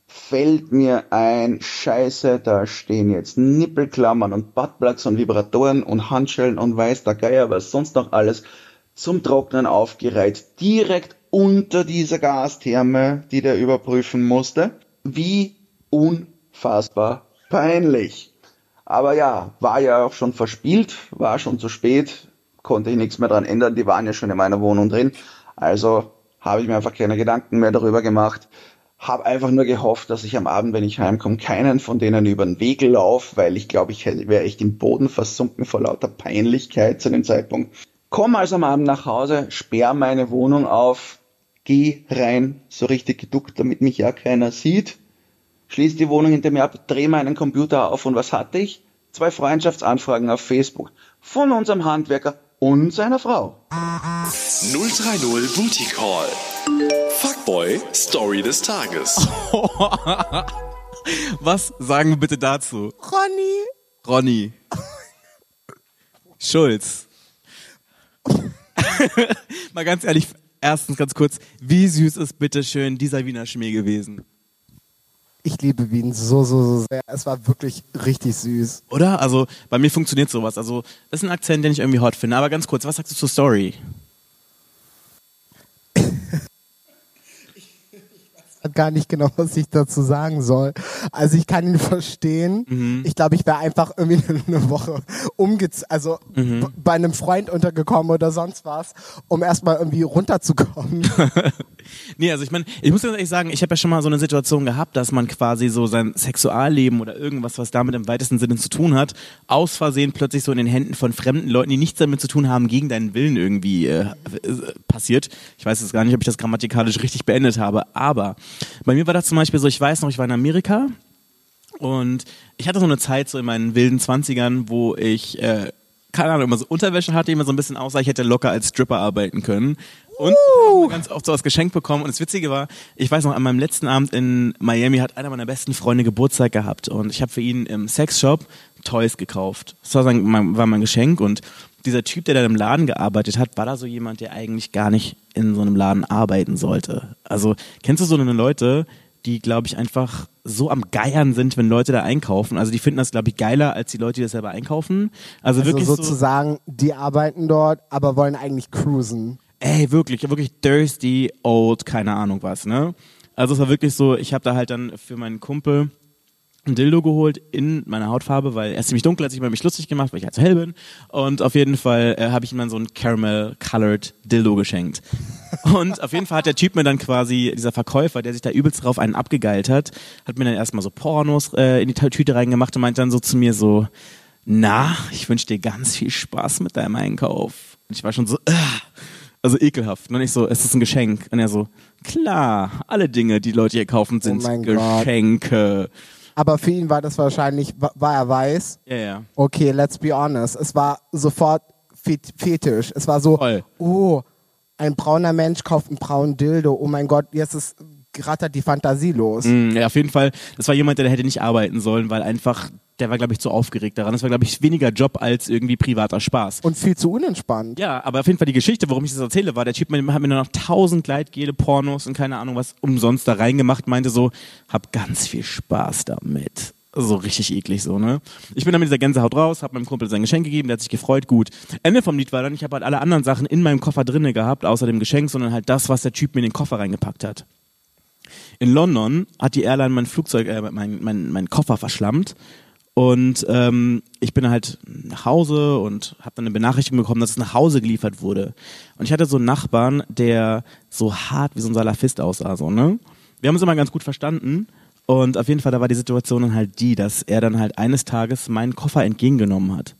fällt mir ein, scheiße, da stehen jetzt Nippelklammern und Buttplugs und Vibratoren und Handschellen und weiß der Geier, was sonst noch alles zum Trocknen aufgereiht, direkt unter dieser Gastherme, die der überprüfen musste. Wie unfassbar peinlich. Aber ja, war ja auch schon verspielt, war schon zu spät, konnte ich nichts mehr dran ändern, die waren ja schon in meiner Wohnung drin. Also habe ich mir einfach keine Gedanken mehr darüber gemacht. Habe einfach nur gehofft, dass ich am Abend, wenn ich heimkomme, keinen von denen über den Weg laufe, weil ich glaube, ich wäre echt im Boden versunken vor lauter Peinlichkeit zu dem Zeitpunkt. Komme also am Abend nach Hause, sperre meine Wohnung auf, geh rein, so richtig geduckt, damit mich ja keiner sieht, schließe die Wohnung hinter mir ab, drehe meinen Computer auf und was hatte ich? 2 Freundschaftsanfragen auf Facebook von unserem Handwerker und seiner Frau. 030 Booty Call. Fuckboy Story des Tages. Was sagen wir bitte dazu? Ronny. SchwuZ. Mal ganz ehrlich, erstens ganz kurz, wie süß ist bitte schön dieser Wiener Schmäh gewesen? Ich liebe Wien so sehr. Es war wirklich richtig süß. Oder? Also bei mir funktioniert sowas. Also das ist ein Akzent, den ich irgendwie hot finde. Aber ganz kurz, was sagst du zur Story? Gar nicht genau, was ich dazu sagen soll. Also ich kann ihn verstehen. Mhm. Ich glaube, ich wäre einfach irgendwie eine Woche bei einem Freund untergekommen oder sonst was, um erstmal irgendwie runterzukommen. Nee, also ich meine, ich muss ganz ehrlich sagen, ich habe ja schon mal so eine Situation gehabt, dass man quasi so sein Sexualleben oder irgendwas, was damit im weitesten Sinne zu tun hat, aus Versehen plötzlich so in den Händen von fremden Leuten, die nichts damit zu tun haben, gegen deinen Willen irgendwie passiert. Ich weiß jetzt gar nicht, ob ich das grammatikalisch richtig beendet habe, aber bei mir war das zum Beispiel so, ich weiß noch, ich war in Amerika und ich hatte so eine Zeit so in meinen wilden 20ern, wo ich, keine Ahnung, immer so Unterwäsche hatte, die immer so ein bisschen aussah, ich hätte locker als Stripper arbeiten können. Und ich habe ganz oft sowas geschenkt bekommen und das Witzige war, ich weiß noch, an meinem letzten Abend in Miami hat einer meiner besten Freunde Geburtstag gehabt und ich habe für ihn im Sexshop Toys gekauft. Das war mein Geschenk und dieser Typ, der da im Laden gearbeitet hat, war da so jemand, der eigentlich gar nicht in so einem Laden arbeiten sollte. Also kennst du so eine Leute, die, glaube ich, einfach so am Geiern sind, wenn Leute da einkaufen? Also die finden das, glaube ich, geiler als die Leute, die das selber einkaufen. Also wirklich sozusagen, so die arbeiten dort, aber wollen eigentlich cruisen. Ey, wirklich thirsty, old, keine Ahnung was, ne? Also es war wirklich so, ich habe da halt dann für meinen Kumpel ein Dildo geholt in meiner Hautfarbe, weil er ist ziemlich dunkel, hat sich über mich lustig gemacht, weil ich halt so hell bin. Und auf jeden Fall habe ich ihm dann so ein Caramel-Colored Dildo geschenkt. Und auf jeden Fall hat der Typ mir dann quasi, dieser Verkäufer, der sich da übelst drauf einen abgegeilt hat, hat mir dann erstmal so Pornos in die Tüte reingemacht und meint dann so zu mir so, na, ich wünsche dir ganz viel Spaß mit deinem Einkauf. Und ich war schon so, also ekelhaft. Und ich so, es ist ein Geschenk. Und er so, klar, alle Dinge, die Leute hier kaufen, sind Geschenke. Aber für ihn war das wahrscheinlich, war er weiß. Ja. Yeah. Okay, let's be honest. Es war sofort Fetisch. Es war so, voll. Oh, ein brauner Mensch kauft einen braunen Dildo. Oh mein Gott, jetzt ist rattert die Fantasie los. Ja, auf jeden Fall. Das war jemand, der hätte nicht arbeiten sollen, weil einfach, der war, glaube ich, zu aufgeregt daran. Das war, glaube ich, weniger Job als irgendwie privater Spaß. Und viel zu unentspannt. Ja, aber auf jeden Fall die Geschichte, warum ich das erzähle, war, der Typ hat mir nur noch 1000 Gleitgele, Pornos und keine Ahnung was umsonst da reingemacht, meinte so, hab ganz viel Spaß damit. So richtig eklig so, ne? Ich bin dann mit dieser Gänsehaut raus, hab meinem Kumpel sein Geschenk gegeben, der hat sich gefreut, gut. Ende vom Lied war dann, ich habe halt alle anderen Sachen in meinem Koffer drinne gehabt, außer dem Geschenk, sondern halt das, was der Typ mir in den Koffer reingepackt hat. In London hat die Airline mein Flugzeug, mein Koffer verschlammt und ich bin halt nach Hause und habe dann eine Benachrichtigung bekommen, dass es nach Hause geliefert wurde. Und ich hatte so einen Nachbarn, der so hart wie so ein Salafist aussah, so, ne? Wir haben uns immer ganz gut verstanden und auf jeden Fall, da war die Situation dann halt die, dass er dann halt eines Tages meinen Koffer entgegengenommen hat.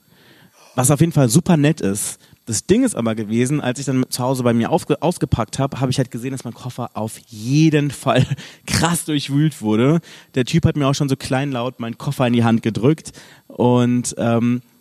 Was auf jeden Fall super nett ist. Das Ding ist aber gewesen, als ich dann zu Hause bei mir ausgepackt habe, habe ich halt gesehen, dass mein Koffer auf jeden Fall krass durchwühlt wurde. Der Typ hat mir auch schon so kleinlaut meinen Koffer in die Hand gedrückt und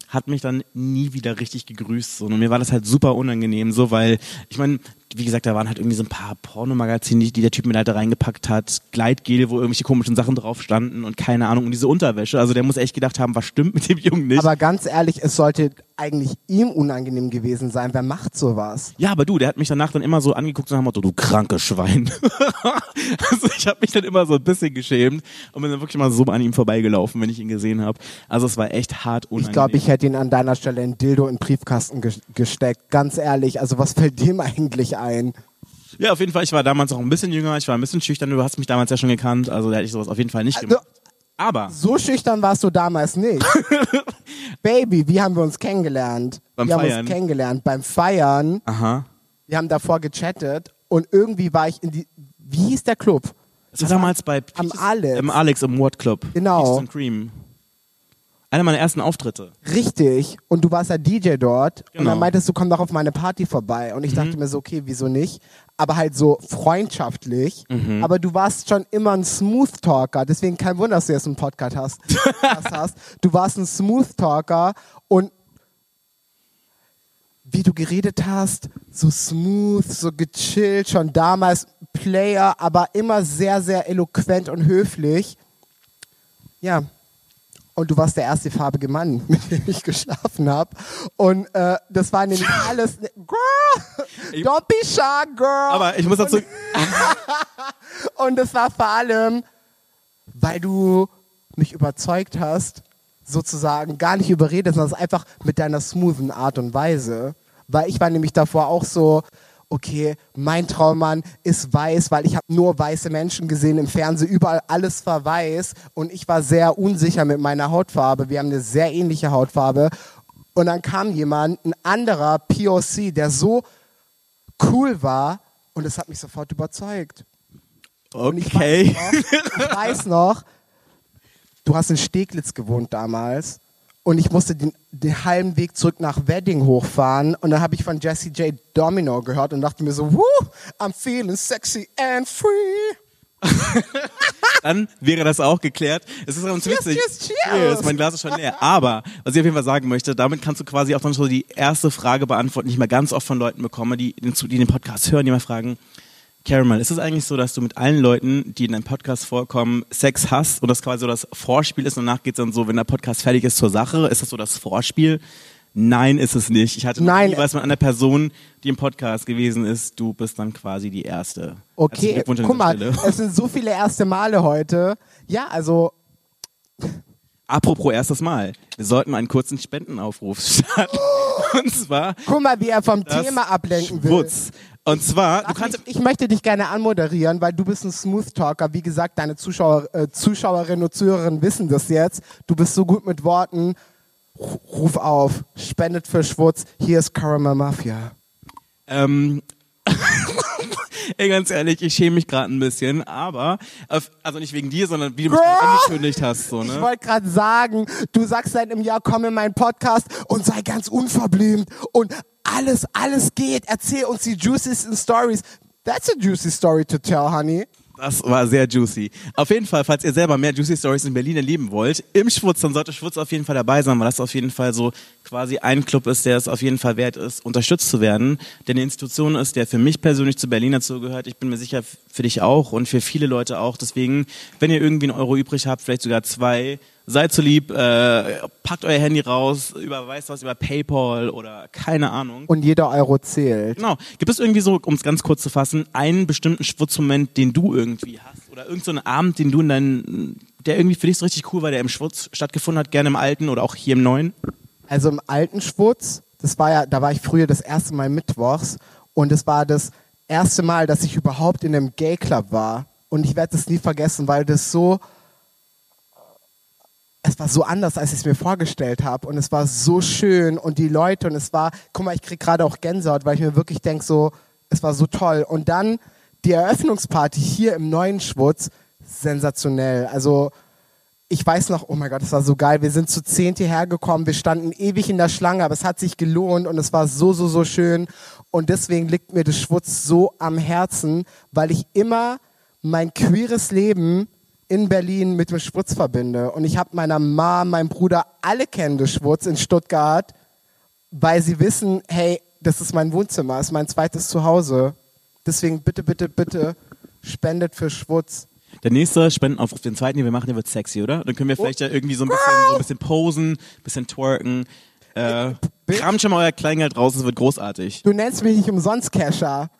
hat mich dann nie wieder richtig gegrüßt. So. Und mir war das halt super unangenehm, so, weil, ich meine, wie gesagt, da waren halt irgendwie so ein paar Pornomagazine, die der Typ mir halt da reingepackt hat, Gleitgel, wo irgendwelche komischen Sachen drauf standen und keine Ahnung, und diese Unterwäsche. Also der muss echt gedacht haben, was stimmt mit dem Jungen nicht. Aber ganz ehrlich, es sollte eigentlich ihm unangenehm gewesen sein. Wer macht sowas? Ja, aber du, der hat mich danach dann immer so angeguckt und hat gesagt, du kranke Schwein. Also ich habe mich dann immer so ein bisschen geschämt und bin dann wirklich mal so an ihm vorbeigelaufen, wenn ich ihn gesehen habe. Also es war echt hart unangenehm. Ich glaube, ich hätte ihn an deiner Stelle in Dildo in den Briefkasten gesteckt. Ganz ehrlich, also was fällt dem eigentlich ein? Ja, auf jeden Fall, ich war damals auch ein bisschen jünger, ich war ein bisschen schüchtern, du hast mich damals ja schon gekannt, also da hätte ich sowas auf jeden Fall nicht gemacht. Aber so schüchtern warst du damals nicht. Baby, wie haben wir uns kennengelernt? Beim Feiern. Aha. Wir haben davor gechattet und irgendwie war ich in die, wie hieß der Club? Das war damals bei Peaches, Alex im Ward Club. Genau. Peaches and Cream. Einer meiner ersten Auftritte. Richtig. Und du warst ja DJ dort. Genau. Und dann meintest du, komm doch auf meine Party vorbei. Und ich dachte mir so, okay, wieso nicht? Aber halt so freundschaftlich. Mhm. Aber du warst schon immer ein Smooth-Talker. Deswegen kein Wunder, dass du jetzt einen Podcast hast. Du warst ein Smooth-Talker. Und wie du geredet hast, so smooth, so gechillt. Schon damals Player, aber immer sehr, sehr eloquent und höflich. Ja. Und du warst der erste farbige Mann, mit dem ich geschlafen habe. Und das war nämlich alles... Girl! Don't be shy, girl! Aber ich muss dazu... Und das war vor allem, weil du mich überzeugt hast, sozusagen gar nicht überredet, sondern einfach mit deiner smoothen Art und Weise. Weil ich war nämlich davor auch so... Okay, mein Traummann ist weiß, weil ich habe nur weiße Menschen gesehen im Fernsehen, überall alles war weiß und ich war sehr unsicher mit meiner Hautfarbe. Wir haben eine sehr ähnliche Hautfarbe und dann kam jemand, ein anderer POC, der so cool war und das hat mich sofort überzeugt. Okay. Und ich weiß noch, du hast in Steglitz gewohnt damals. Und ich musste den halben Weg zurück nach Wedding hochfahren. Und dann habe ich von Jessie J Domino gehört und dachte mir so, woo, I'm feeling sexy and free. Dann wäre das auch geklärt. Es ist ganz cheers, witzig. Cheers. Mein Glas ist schon leer. Aber, was ich auf jeden Fall sagen möchte, damit kannst du quasi auch dann so die erste Frage beantworten, die ich mal ganz oft von Leuten bekomme, die den Podcast hören, die mal fragen, Caramel, ist es eigentlich so, dass du mit allen Leuten, die in deinem Podcast vorkommen, Sex hast und das quasi so das Vorspiel ist und danach geht es dann so, wenn der Podcast fertig ist, zur Sache? Ist das so das Vorspiel? Nein, ist es nicht. Ich hatte nie was mit einer Person, die im Podcast gewesen ist. Du bist dann quasi die Erste. Okay, guck mal, es sind so viele erste Male heute. Ja, also... Apropos erstes Mal. Wir sollten einen kurzen Spendenaufruf starten. Und zwar... Guck mal, wie er vom Thema ablenken SchwuZ. Will. Und zwar... Ich möchte dich gerne anmoderieren, weil du bist ein Smooth-Talker. Wie gesagt, deine Zuschauerinnen und Zuhörerinnen wissen das jetzt. Du bist so gut mit Worten. Ruf auf. Spendet für SchwuZ. Hier ist Caramel Mafia. Ey, ganz ehrlich, ich schäme mich gerade ein bisschen, aber, also nicht wegen dir, sondern wie du mich angekündigt hast. So, ne? Ich wollte gerade sagen, du sagst seit einem Jahr, komm in meinen Podcast und sei ganz unverblümt und alles geht. Erzähl uns die juicy Stories. That's a juicy story to tell, honey. Das war sehr juicy. Auf jeden Fall, falls ihr selber mehr Juicy Stories in Berlin erleben wollt, im SchwuZ, dann sollte SchwuZ auf jeden Fall dabei sein, weil das auf jeden Fall so quasi ein Club ist, der es auf jeden Fall wert ist, unterstützt zu werden. Der eine Institution ist, der für mich persönlich zu Berlin dazu gehört. Ich bin mir sicher, für dich auch und für viele Leute auch. Deswegen, wenn ihr irgendwie einen Euro übrig habt, vielleicht sogar 2, seid so lieb, packt euer Handy raus, überweist was über PayPal oder keine Ahnung. Und jeder Euro zählt. Genau. Gibt es irgendwie so, um es ganz kurz zu fassen, einen bestimmten SchwuZ-Moment, den du irgendwie hast? Oder irgend so einen Abend, den du in deinen, der irgendwie für dich so richtig cool war, der im SchwuZ stattgefunden hat, gerne im Alten oder auch hier im Neuen? Also im alten SchwuZ, das war ja, da war ich früher das erste Mal mittwochs und es war das erste Mal, dass ich überhaupt in einem Gay-Club war. Und ich werde das nie vergessen, weil das so... Es war so anders, als ich es mir vorgestellt habe und es war so schön und die Leute und es war, guck mal, ich kriege gerade auch Gänsehaut, weil ich mir wirklich denke, so, es war so toll. Und dann die Eröffnungsparty hier im neuen SchwuZ, sensationell. Also ich weiß noch, oh mein Gott, es war so geil, wir sind zu 10 hierher gekommen, wir standen ewig in der Schlange, aber es hat sich gelohnt und es war so, so, so schön und deswegen liegt mir das SchwuZ so am Herzen, weil ich immer mein queeres Leben in Berlin mit dem SchwuZ verbinde. Und ich habe meiner Mom, meinem Bruder, alle kennen das SchwuZ in Stuttgart, weil sie wissen, hey, das ist mein Wohnzimmer, das ist mein zweites Zuhause. Deswegen bitte, bitte, bitte spendet für SchwuZ. Der nächste Spendenaufruf auf den zweiten, den wir machen, der wird sexy, oder? Dann können wir vielleicht ja irgendwie so ein bisschen posen, ein bisschen twerken. Kramt schon mal euer Kleingeld raus, es wird großartig. Du nennst mich nicht umsonst Kesha.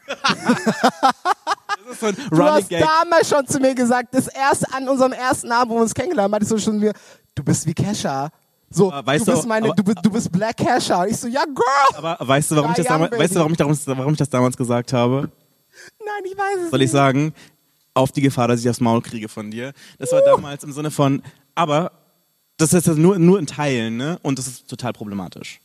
Das ist so ein du hast Gag. Damals schon zu mir gesagt, das erst an unserem ersten Abend, wo wir uns kennengelernt haben, meintest du schon mir, du bist wie Kesha. So, du bist Black Kesha. Und ich so, ja, Girl. Aber weißt du, warum ich das damals gesagt habe? Nein, ich weiß es nicht. Soll ich sagen, auf die Gefahr, dass ich aufs Maul kriege von dir. Das war damals im Sinne von, aber das ist jetzt nur in Teilen, ne? Und das ist total problematisch.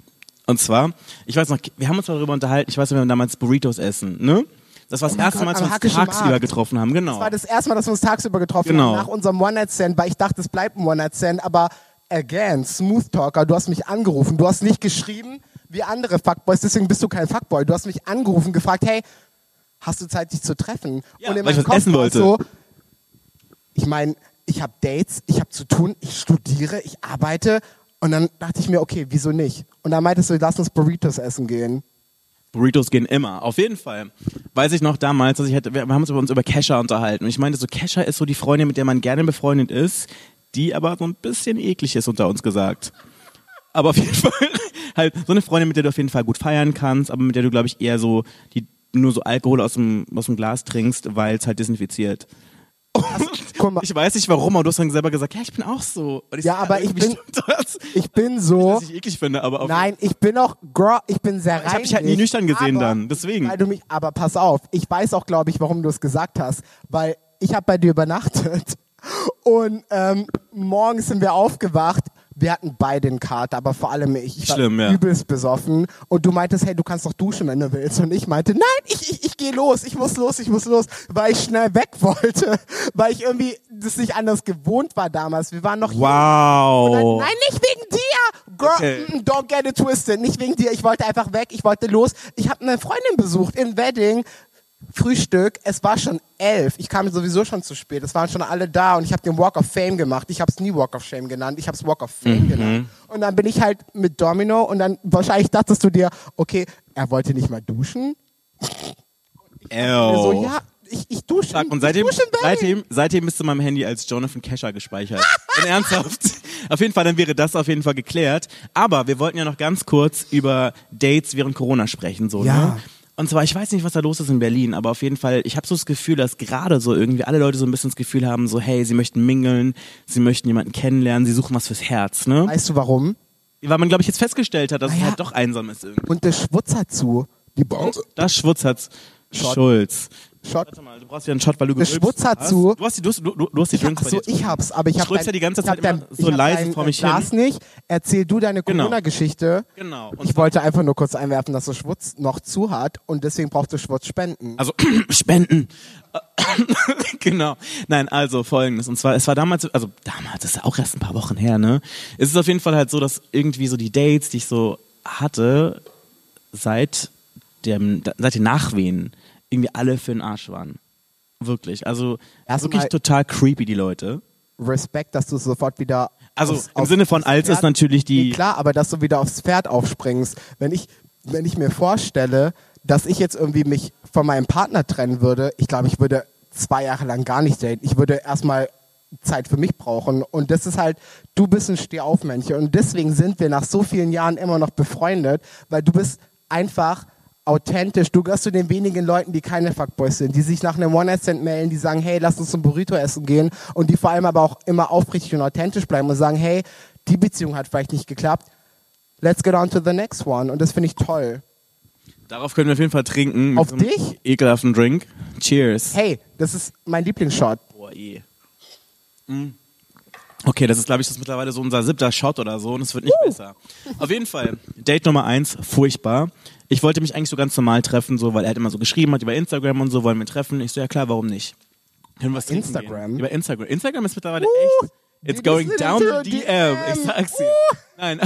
Und zwar, ich weiß noch, wir haben uns darüber unterhalten, ich weiß, wir haben damals Burritos essen, ne? Das war das erste Mal, dass wir uns tagsüber getroffen haben, genau. Das war das erste Mal, dass wir uns tagsüber getroffen haben, nach unserem One-Night-Stand, weil ich dachte, es bleibt ein One-Night-Stand, aber again, Smooth Talker, du hast mich angerufen, du hast nicht geschrieben wie andere Fuckboys, deswegen bist du kein Fuckboy, du hast mich angerufen, gefragt, hey, hast du Zeit, dich zu treffen? Ja, und in meinem Kopf war es so, ich meine, ich habe Dates, ich habe zu tun, ich studiere, ich arbeite und dann dachte ich mir, okay, wieso nicht? Und dann meintest du, lass uns Burritos essen gehen. Burritos gehen immer, auf jeden Fall. Weiß ich noch damals, dass wir haben uns über Kesha unterhalten. Und ich meinte so, Kesha ist so die Freundin, mit der man gerne befreundet ist, die aber so ein bisschen eklig ist, unter uns gesagt. Aber auf jeden Fall, halt so eine Freundin, mit der du auf jeden Fall gut feiern kannst, aber mit der du, glaube ich, eher so, die nur so Alkohol aus dem Glas trinkst, weil es halt desinfiziert. Und ich weiß nicht warum, aber du hast dann selber gesagt, ja, ich bin auch so. Und ich ja, aber ich bin so. Nicht, dass ich eklig finde, aber nein, ich bin auch, girl, ich bin sehr rein. Ich hab dich halt nie nüchtern gesehen aber, dann, deswegen. Weil du mich, aber pass auf, ich weiß auch, glaube ich, warum du es gesagt hast, weil ich habe bei dir übernachtet und morgens sind wir aufgewacht. Wir hatten beide einen Kater, aber vor allem ich war übelst besoffen. Und du meintest, hey, du kannst doch duschen, wenn du willst. Und ich meinte, nein, ich gehe los, ich muss los, weil ich schnell weg wollte, weil ich irgendwie das nicht anders gewohnt war damals. Wir waren noch hier. Und dann, nein, nicht wegen dir! Girl, okay. Don't get it twisted, nicht wegen dir. Ich wollte einfach weg, ich wollte los. Ich habe eine Freundin besucht in Wedding. Frühstück, es war schon 11. Ich kam sowieso schon zu spät. Es waren schon alle da und ich habe den Walk of Fame gemacht. Ich habe es nie Walk of Shame genannt. Ich habe es Walk of Fame genannt. Und dann bin ich halt mit Domino und dann wahrscheinlich dachtest du dir, okay, er wollte nicht mal duschen. So, ja, ich dusche. Und seitdem bist du in meinem Handy als Jonathan Kesha gespeichert. Ernsthaft. Auf jeden Fall, dann wäre das auf jeden Fall geklärt. Aber wir wollten ja noch ganz kurz über Dates während Corona sprechen, so, ja, ne? Und zwar, ich weiß nicht, was da los ist in Berlin, aber auf jeden Fall, ich habe so das Gefühl, dass gerade so irgendwie alle Leute so ein bisschen das Gefühl haben, so hey, sie möchten mingeln, sie möchten jemanden kennenlernen, sie suchen was fürs Herz, ne? Weißt du warum? Weil man, glaube ich, jetzt festgestellt hat, dass es halt doch einsam ist irgendwie. Und der SchwuZ hat zu. Das SchwuZ hat's. SchwuZ. Shot. Warte mal, du brauchst ja einen Shot, weil du geübt hast. Der SchwuZ zu. Du hast die Drinks. Achso, ich hab's, aber ich hab dein, ja die ganze Zeit immer so leise vor mich hin. Ich nicht. Erzähl du deine Corona-Geschichte. Genau. Und ich wollte einfach nur kurz einwerfen, dass der SchwuZ noch zu hat und deswegen braucht der SchwuZ Spenden. Also, Spenden. Genau. Nein, also Folgendes. Und zwar, es war damals, das ist ja auch erst ein paar Wochen her, ne? Es ist auf jeden Fall halt so, dass irgendwie so die Dates, die ich so hatte, seit den Nachwehen irgendwie alle für den Arsch waren. Wirklich. Also erst wirklich total creepy, die Leute. Respekt, dass du sofort wieder... Also im Sinne von als ist natürlich die... Nee, klar, aber dass du wieder aufs Pferd aufspringst. Wenn ich mir vorstelle, dass ich jetzt irgendwie mich von meinem Partner trennen würde, ich glaube, ich würde 2 Jahre lang gar nicht daten. Ich würde erstmal Zeit für mich brauchen. Und das ist halt, du bist ein Stehaufmännchen. Und deswegen sind wir nach so vielen Jahren immer noch befreundet, weil du bist einfach authentisch. Du gehörst zu den wenigen Leuten, die keine Fuckboys sind, die sich nach einem One-Night-Stand melden, die sagen, hey, lass uns ein Burrito essen gehen. Und die vor allem aber auch immer aufrichtig und authentisch bleiben und sagen, hey, die Beziehung hat vielleicht nicht geklappt. Let's get on to the next one. Und das finde ich toll. Darauf können wir auf jeden Fall trinken. Auf dich? Ekelhaften Drink. Cheers. Hey, das ist mein Lieblingsshot. Boah, eh. Okay, das ist, glaube ich, das mittlerweile so unser 7. Shot oder so und es wird nicht besser. Auf jeden Fall, Date Nummer 1, furchtbar. Ich wollte mich eigentlich so ganz normal treffen, so, weil er halt immer so geschrieben hat über Instagram und so, wollen wir treffen. Ich so, ja klar, warum nicht? Können wir was trinken gehen? Über Instagram. Instagram ist mittlerweile echt... It's going down the DM. Ich sag's dir. Nein.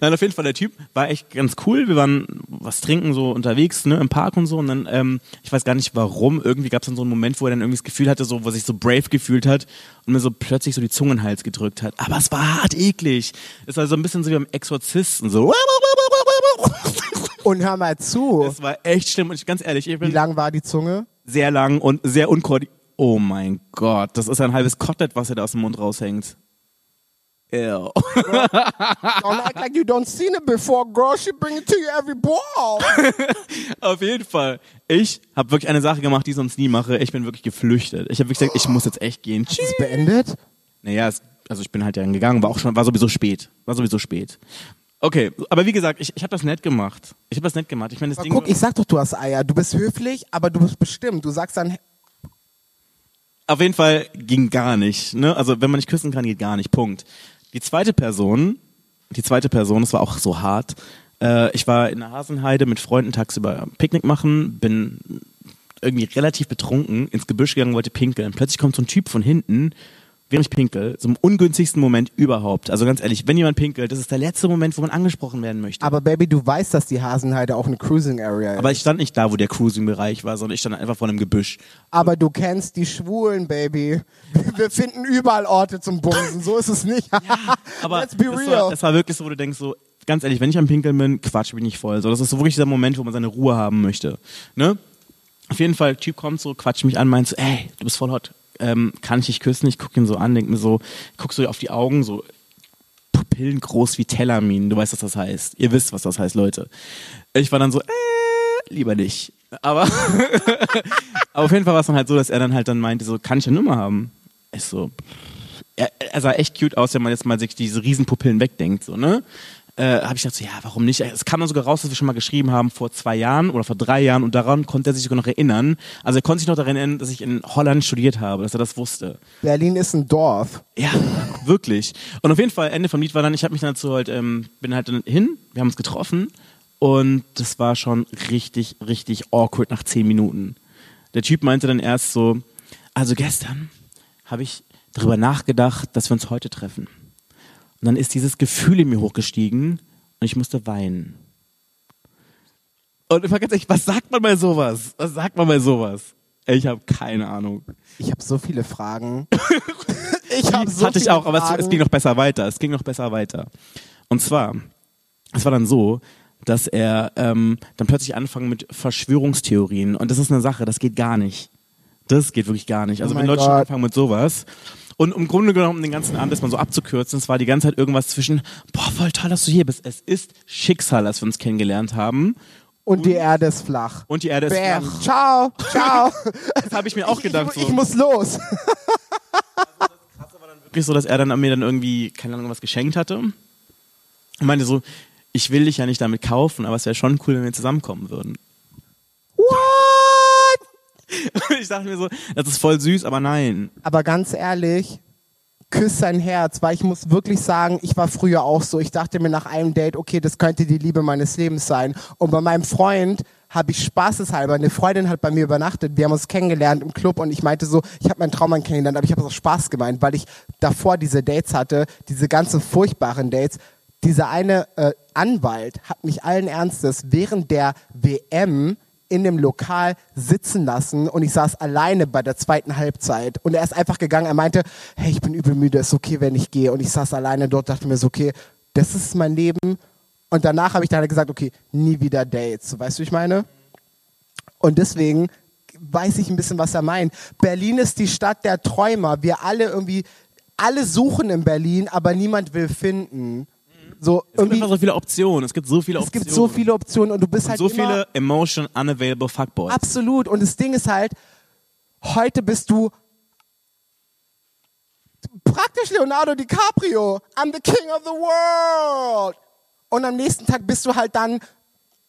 Nein, auf jeden Fall, der Typ war echt ganz cool. Wir waren was trinken so unterwegs, ne, im Park und so. Und dann, ich weiß gar nicht warum, irgendwie gab's dann so einen Moment, wo er dann irgendwie das Gefühl hatte, so, wo er sich so brave gefühlt hat und mir so plötzlich so die Zunge in den Hals gedrückt hat. Aber es war hart eklig. Es war so ein bisschen so wie beim Exorzisten, so. Und hör mal zu. Es war echt schlimm. Und ich, ganz ehrlich, wie lang war die Zunge? Sehr lang und sehr unkoordiniert. Oh mein Gott, das ist ein halbes Kotelett, was er da aus dem Mund raushängt. Ew. Don't act like you don't seen it before, girl. She bring it to you every ball. Auf jeden Fall. Ich habe wirklich eine Sache gemacht, die ich sonst nie mache. Ich bin wirklich geflüchtet. Ich habe wirklich gesagt, ich muss jetzt echt gehen. Ist es beendet? Naja, also ich bin halt dann gegangen, war sowieso spät. Okay, aber wie gesagt, ich habe das nett gemacht. Ich meine, das Ding. Guck, ich sag doch, du hast Eier. Du bist höflich, aber du bist bestimmt. Du sagst dann. Auf jeden Fall ging gar nicht, ne? Also wenn man nicht küssen kann, geht gar nicht, Punkt. Die zweite Person, das war auch so hart, ich war in der Hasenheide mit Freunden tagsüber Picknick machen, bin irgendwie relativ betrunken ins Gebüsch gegangen, wollte pinkeln. Plötzlich kommt so ein Typ von hinten, während ich pinkel, so im ungünstigsten Moment überhaupt. Also ganz ehrlich, wenn jemand pinkelt, das ist der letzte Moment, wo man angesprochen werden möchte. Aber Baby, du weißt, dass die Hasenheide auch eine Cruising-Area ist. Aber ich stand nicht da, wo der Cruising-Bereich war, sondern ich stand einfach vor einem Gebüsch. Aber du kennst die Schwulen, Baby. Wir finden überall Orte zum Bumsen, so ist es nicht. Ja, aber let's be real. Es war wirklich so, wo du denkst so, ganz ehrlich, wenn ich am Pinkeln bin, quatsch mich nicht voll. So, das ist so wirklich dieser Moment, wo man seine Ruhe haben möchte. Ne? Auf jeden Fall, Typ kommt so, quatscht mich an, meint so, ey, du bist voll hot. Kann ich dich küssen? Ich gucke ihn so an, denke mir so, guck so auf die Augen, so Pupillen groß wie Tellamin. Du weißt, was das heißt. Ihr wisst, was das heißt, Leute. Ich war dann so, lieber nicht. Aber auf jeden Fall war es dann halt so, dass er dann halt dann meinte, so, kann ich eine Nummer haben? Ich so, er sah echt cute aus, wenn man jetzt mal sich diese riesen Pupillen wegdenkt, so, ne? Habe ich gedacht, so, ja, warum nicht? Es kam dann sogar raus, dass wir schon mal geschrieben haben vor 2 Jahren oder vor 3 Jahren und daran konnte er sich sogar noch erinnern. Also er konnte sich noch daran erinnern, dass ich in Holland studiert habe, dass er das wusste. Berlin ist ein Dorf. Ja, wirklich. Und auf jeden Fall, Ende vom Lied war dann, ich habe mich dazu halt, bin halt hin, wir haben uns getroffen und das war schon richtig, richtig awkward nach 10 Minuten. Der Typ meinte dann erst so, also gestern habe ich darüber nachgedacht, dass wir uns heute treffen. Und dann ist dieses Gefühl in mir hochgestiegen und ich musste weinen. Und ich war ganz ehrlich, was sagt man bei sowas? Ich habe keine Ahnung. Ich habe so viele Fragen. Hatte ich auch, aber es ging noch besser weiter. Und zwar, es war dann so, dass er dann plötzlich anfing mit Verschwörungstheorien. Und das ist eine Sache, das geht gar nicht. Das geht wirklich gar nicht. Also wenn Leute schon anfangen mit sowas... Und im Grunde genommen den ganzen Abend, das mal so abzukürzen, es war die ganze Zeit irgendwas zwischen, boah, voll toll, dass du hier bist. Es ist Schicksal, dass wir uns kennengelernt haben. Und die Erde ist flach. Bam. Ciao, ciao. Das habe ich mir auch gedacht. Ich muss los. Also das Krasse war dann wirklich so, dass er dann an mir dann irgendwie, keine Ahnung, was geschenkt hatte. Und meinte so, ich will dich ja nicht damit kaufen, aber es wäre schon cool, wenn wir zusammenkommen würden. What? Ich dachte mir so, das ist voll süß, aber nein. Aber ganz ehrlich, küss sein Herz, weil ich muss wirklich sagen, ich war früher auch so. Ich dachte mir nach einem Date, okay, das könnte die Liebe meines Lebens sein. Und bei meinem Freund habe ich spaßeshalber, eine Freundin hat bei mir übernachtet, wir haben uns kennengelernt im Club und ich meinte so, ich habe meinen Traummann kennengelernt, aber ich habe es auch Spaß gemeint, weil ich davor diese Dates hatte, diese ganzen furchtbaren Dates. Dieser eine Anwalt hat mich allen Ernstes während der WM in dem Lokal sitzen lassen und ich saß alleine bei der zweiten Halbzeit und er ist einfach gegangen, er meinte, hey, ich bin übel müde, ist okay, wenn ich gehe, und ich saß alleine dort, dachte mir so, okay, das ist mein Leben, und danach habe ich dann gesagt, okay, nie wieder Dates, weißt du, ich meine? Und deswegen weiß ich ein bisschen, was er meint. Berlin ist die Stadt der Träumer, wir alle irgendwie, alle suchen in Berlin, aber niemand will finden. So, es gibt einfach so viele Optionen, es gibt so viele Optionen und du bist und halt so immer viele emotion unavailable Fuckboys. Absolut, und das Ding ist halt, heute bist du praktisch Leonardo DiCaprio, I'm the king of the world, und am nächsten Tag bist du halt dann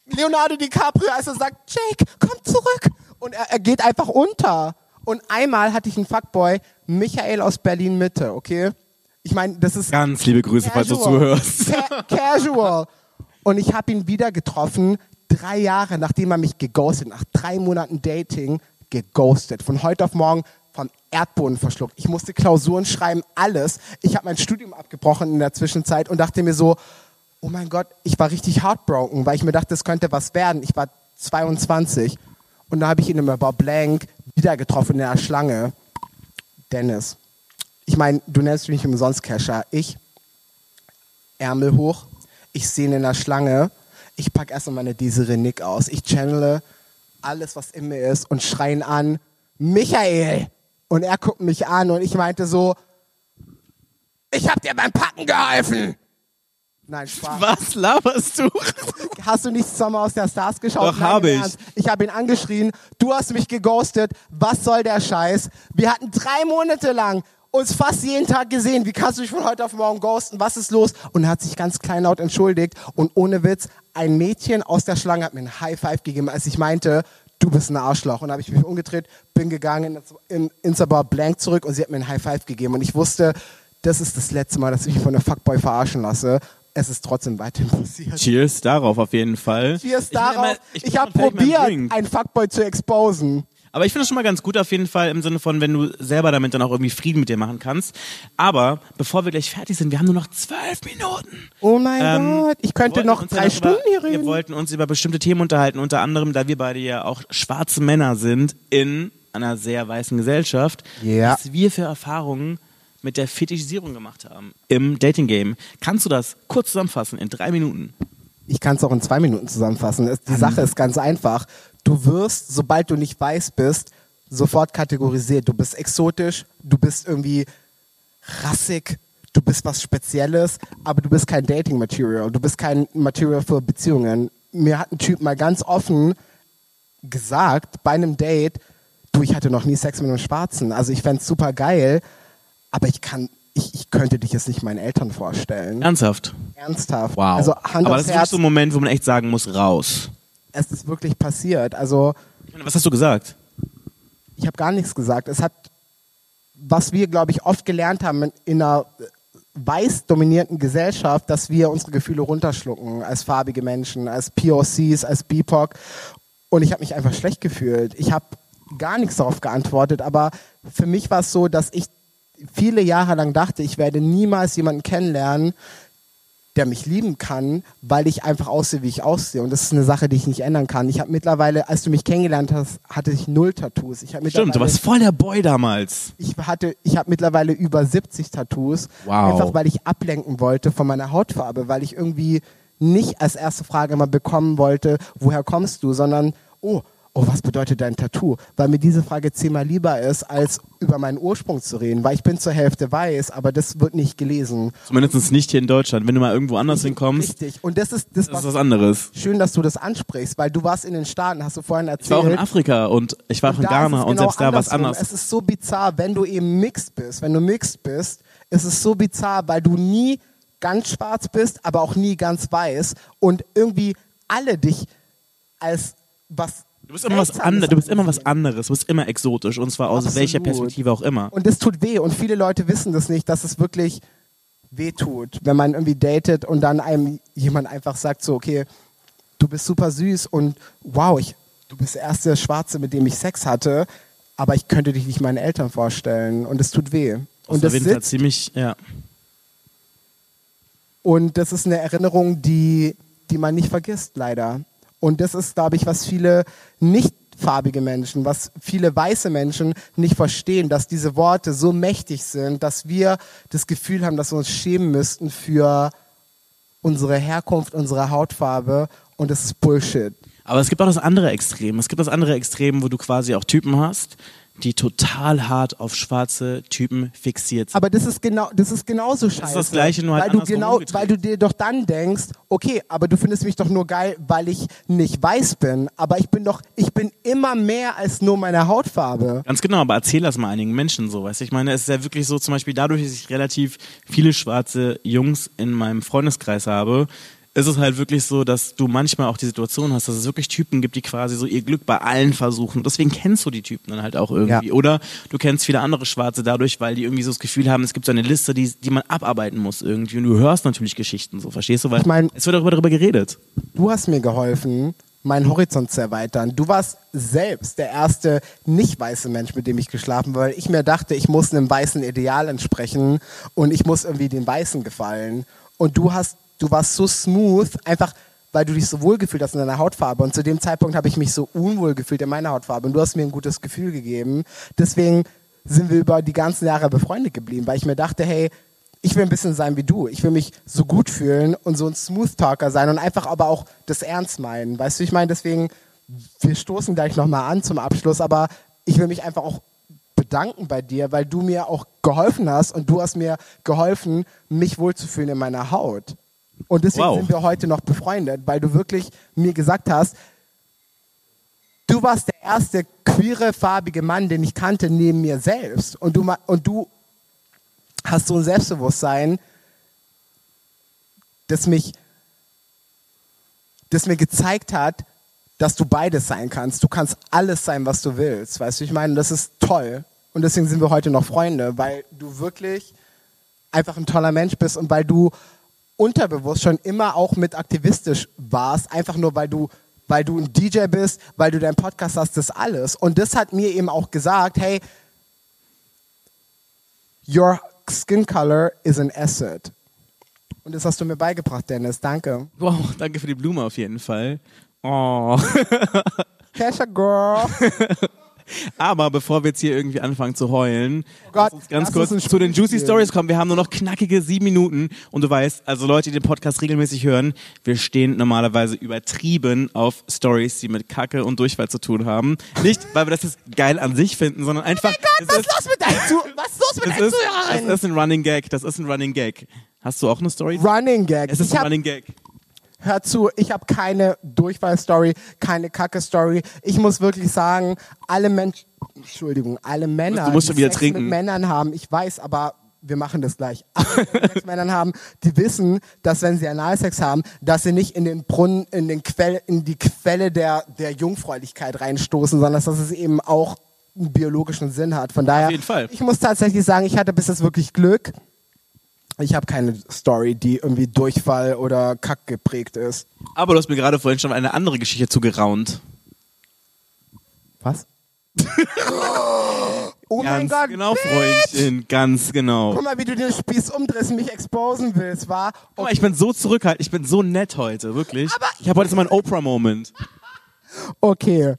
Leonardo DiCaprio, als er sagt, Jake, komm zurück, und er geht einfach unter. Und einmal hatte ich einen Fuckboy, Michael aus Berlin Mitte, okay? Ich meine, das ist... Ganz liebe Grüße, casual, falls du zuhörst. Casual. Und ich habe ihn wieder getroffen, 3 Jahre, nachdem er mich geghostet, nach 3 Monaten Dating, geghostet. Von heute auf morgen vom Erdboden verschluckt. Ich musste Klausuren schreiben, alles. Ich habe mein Studium abgebrochen in der Zwischenzeit und dachte mir so, oh mein Gott, ich war richtig heartbroken, weil ich mir dachte, das könnte was werden. Ich war 22 und da habe ich ihn im About Blank wieder getroffen in der Schlange. Dennis. Ich meine, du nennst mich nicht umsonst Kescher. Ich, Ärmel hoch, ich sehe ihn in der Schlange, ich packe erstmal meine Desiree Nick aus, ich channele alles, was in mir ist und schreie ihn an, Michael! Und er guckt mich an und ich meinte so, ich hab dir beim Packen geholfen! Nein, Spaß. Was laberst du? Hast du nicht Sommer aus der Stars geschaut? Doch, habe ich. Ich habe ihn angeschrien, du hast mich geghostet, was soll der Scheiß? Wir hatten 3 Monate lang uns fast jeden Tag gesehen, wie kannst du dich von heute auf morgen ghosten, was ist los? Und er hat sich ganz kleinlaut entschuldigt und ohne Witz, ein Mädchen aus der Schlange hat mir einen High Five gegeben, als ich meinte, du bist ein Arschloch. Und habe ich mich umgedreht, bin gegangen ins Bar Blank zurück und sie hat mir einen High Five gegeben und ich wusste, das ist das letzte Mal, dass ich mich von einem Fuckboy verarschen lasse. Es ist trotzdem weiterhin passiert. Cheers darauf auf jeden Fall. Cheers darauf. Ich habe probiert, einen Fuckboy zu exposen. Aber ich finde das schon mal ganz gut auf jeden Fall im Sinne von, wenn du selber damit dann auch irgendwie Frieden mit dir machen kannst. Aber bevor wir gleich fertig sind, wir haben nur noch 12 Minuten. Oh mein Gott, ich könnte noch 3 Stunden hier reden. Wir wollten uns über bestimmte Themen unterhalten, unter anderem, da wir beide ja auch schwarze Männer sind in einer sehr weißen Gesellschaft, yeah, was wir für Erfahrungen mit der Fetischisierung gemacht haben im Dating-Game. Kannst du das kurz zusammenfassen in 3 Minuten? Ich kann es auch in 2 Minuten zusammenfassen. Die Sache ist ganz einfach. Du wirst, sobald du nicht weiß bist, sofort kategorisiert. Du bist exotisch, du bist irgendwie rassig, du bist was Spezielles, aber du bist kein Dating-Material. Du bist kein Material für Beziehungen. Mir hat ein Typ mal ganz offen gesagt, bei einem Date, du, ich hatte noch nie Sex mit einem Schwarzen. Also ich fände es super geil, aber ich könnte dich jetzt nicht meinen Eltern vorstellen. Ernsthaft? Ernsthaft. Wow. Also Hand aber das Herz, ist so ein Moment, wo man echt sagen muss, raus. Es ist wirklich passiert. Also, was hast du gesagt? Ich habe gar nichts gesagt. Es hat, was wir, glaube ich, oft gelernt haben in einer weiß dominierten Gesellschaft, dass wir unsere Gefühle runterschlucken als farbige Menschen, als POCs, als BIPOC. Und ich habe mich einfach schlecht gefühlt. Ich habe gar nichts darauf geantwortet. Aber für mich war es so, dass ich viele Jahre lang dachte, ich werde niemals jemanden kennenlernen, der mich lieben kann, weil ich einfach aussehe, wie ich aussehe. Und das ist eine Sache, die ich nicht ändern kann. Ich habe mittlerweile, als du mich kennengelernt hast, hatte ich 0 Tattoos. Stimmt, du warst voll der Boy damals. Ich habe mittlerweile über 70 Tattoos. Wow. Einfach, weil ich ablenken wollte von meiner Hautfarbe, weil ich irgendwie nicht als erste Frage immer bekommen wollte, woher kommst du, sondern, oh, was bedeutet dein Tattoo? Weil mir diese Frage 10-mal lieber ist, als über meinen Ursprung zu reden. Weil ich bin zur Hälfte weiß, aber das wird nicht gelesen. Zumindest nicht hier in Deutschland. Wenn du mal irgendwo anders hinkommst, richtig. Und das ist was anderes. Schön, dass du das ansprichst, weil du warst in den Staaten, hast du vorhin erzählt. Ich war auch in Afrika und ich war auch in Ghana und selbst da war es anders. Es ist so bizarr, wenn du eben mixed bist. Wenn du mixed bist, ist es so bizarr, weil du nie ganz schwarz bist, aber auch nie ganz weiß. Und irgendwie alle dich als was... Du bist immer was anderes, du bist immer exotisch und zwar aus welcher Perspektive auch immer. Und das tut weh und viele Leute wissen das nicht, dass es wirklich weh tut, wenn man irgendwie datet und dann einem jemand einfach sagt so, okay, du bist super süß und wow, du bist der erste Schwarze, mit dem ich Sex hatte, aber ich könnte dich nicht meinen Eltern vorstellen und es tut weh. Und das sitzt ziemlich, ja. Und das ist eine Erinnerung, die man nicht vergisst, leider. Und das ist, glaube ich, was viele nicht farbige Menschen, was viele weiße Menschen nicht verstehen, dass diese Worte so mächtig sind, dass wir das Gefühl haben, dass wir uns schämen müssten für unsere Herkunft, unsere Hautfarbe, und das ist Bullshit. Aber es gibt auch das andere Extrem. Es gibt das andere Extrem, wo du quasi auch Typen hast, die total hart auf schwarze Typen fixiert sind. Aber das ist genauso scheiße. Das ist das Gleiche, nur halt andersrum umgedreht. Weil du dir doch dann denkst, okay, aber du findest mich doch nur geil, weil ich nicht weiß bin. Aber ich bin immer mehr als nur meine Hautfarbe. Ganz genau, aber erzähl das mal einigen Menschen so, weißt du? Ich meine, es ist ja wirklich so, zum Beispiel dadurch, dass ich relativ viele schwarze Jungs in meinem Freundeskreis habe, ist es halt wirklich so, dass du manchmal auch die Situation hast, dass es wirklich Typen gibt, die quasi so ihr Glück bei allen versuchen. Deswegen kennst du die Typen dann halt auch irgendwie. Ja. Oder du kennst viele andere Schwarze dadurch, weil die irgendwie so das Gefühl haben, es gibt so eine Liste, die man abarbeiten muss irgendwie. Und du hörst natürlich Geschichten so, verstehst du? Weil ich mein, es wird darüber geredet. Du hast mir geholfen, meinen Horizont zu erweitern. Du warst selbst der erste nicht weiße Mensch, mit dem ich geschlafen war, weil ich mir dachte, ich muss einem weißen Ideal entsprechen und ich muss irgendwie den Weißen gefallen. Und du warst so smooth, einfach weil du dich so wohl gefühlt hast in deiner Hautfarbe. Und zu dem Zeitpunkt habe ich mich so unwohl gefühlt in meiner Hautfarbe. Und du hast mir ein gutes Gefühl gegeben. Deswegen sind wir über die ganzen Jahre befreundet geblieben, weil ich mir dachte, hey, ich will ein bisschen sein wie du. Ich will mich so gut fühlen und so ein Smooth-Talker sein und einfach aber auch das ernst meinen. Weißt du, ich meine, deswegen, wir stoßen gleich nochmal an zum Abschluss, aber ich will mich einfach auch bedanken bei dir, weil du mir auch geholfen hast und du hast mir geholfen, mich wohlzufühlen in meiner Haut. Und deswegen sind wir heute noch befreundet, weil du wirklich mir gesagt hast, du warst der erste queere, farbige Mann, den ich kannte, neben mir selbst. Und du hast so ein Selbstbewusstsein, das mir gezeigt hat, dass du beides sein kannst. Du kannst alles sein, was du willst. Weißt du, ich meine, das ist toll. Und deswegen sind wir heute noch Freunde, weil du wirklich einfach ein toller Mensch bist und weil du unterbewusst schon immer auch mit aktivistisch warst, einfach nur weil du ein DJ bist, weil du deinen Podcast hast, das alles. Und das hat mir eben auch gesagt, hey, your skin color is an asset. Und das hast du mir beigebracht, Dennis. Danke. Wow, danke für die Blume auf jeden Fall. Oh. Cash a girl. Aber bevor wir jetzt hier irgendwie anfangen zu heulen, lass uns ganz kurz zu den Juicy Stories kommen. Wir haben nur noch knackige 7 Minuten und du weißt, also Leute, die den Podcast regelmäßig hören, wir stehen normalerweise übertrieben auf Stories, die mit Kacke und Durchfall zu tun haben. Nicht, weil wir das jetzt geil an sich finden, sondern einfach... Oh mein Gott, was ist los mit deinen Zuhörern? Das ist ein Running Gag. Hast du auch eine Story? Running Gag. Es ist ein Running Gag. Hör zu, ich habe keine Durchfall-Story, keine Kacke-Story. Ich muss wirklich sagen, alle Männer, die Sex mit Männern haben, ich weiß, aber wir machen das gleich. Alle Sex mit Männern haben, die wissen, dass wenn sie Analsex haben, dass sie nicht in den Brunnen, in die Quelle der Jungfräulichkeit reinstoßen, sondern dass es eben auch einen biologischen Sinn hat. Von daher, auf jeden Fall. Ich muss tatsächlich sagen, ich hatte bis jetzt wirklich Glück. Ich habe keine Story, die irgendwie Durchfall oder Kack geprägt ist. Aber du hast mir gerade vorhin schon eine andere Geschichte zugeraunt. Was? Oh mein Gott, genau, Bitch! Freundin, ganz genau. Guck mal, wie du den Spieß umdrehst und mich exposen willst, wa? Okay. Guck mal, ich bin so zurückhaltend, ich bin so nett heute, wirklich. Aber ich habe heute so meinen Oprah-Moment. Okay.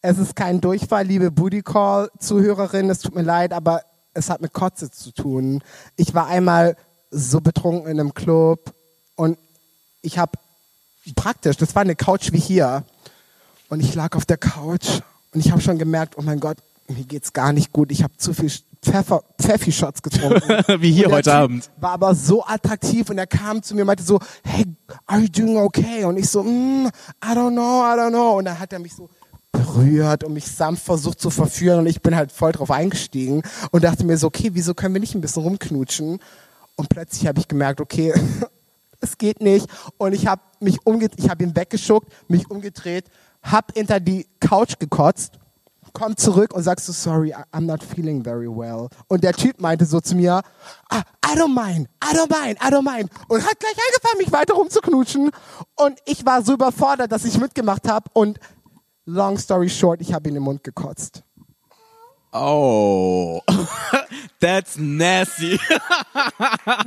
Es ist kein Durchfall, liebe Booty-Call-Zuhörerin, es tut mir leid, aber... Es hat mit Kotze zu tun. Ich war einmal so betrunken in einem Club und ich habe praktisch, das war eine Couch wie hier und ich lag auf der Couch und ich habe schon gemerkt, oh mein Gott, mir geht's gar nicht gut. Ich habe zu viel Pfeffi-Shots getrunken. Wie hier heute Abend. War aber so attraktiv und er kam zu mir und meinte so, hey, are you doing okay? Und ich so, I don't know. Und dann hat er mich so berührt und mich sanft versucht zu verführen und ich bin halt voll drauf eingestiegen und dachte mir so, okay, wieso können wir nicht ein bisschen rumknutschen? Und plötzlich habe ich gemerkt, okay, es geht nicht und ich habe ihn weggeschuckt, mich umgedreht, hab hinter die Couch gekotzt, komm zurück und sagst so, sorry, I'm not feeling very well. Und der Typ meinte so zu mir, I don't mind. Und hat gleich angefangen, mich weiter rumzuknutschen und ich war so überfordert, dass ich mitgemacht habe und long story short, ich habe ihn im Mund gekotzt. Oh. That's nasty.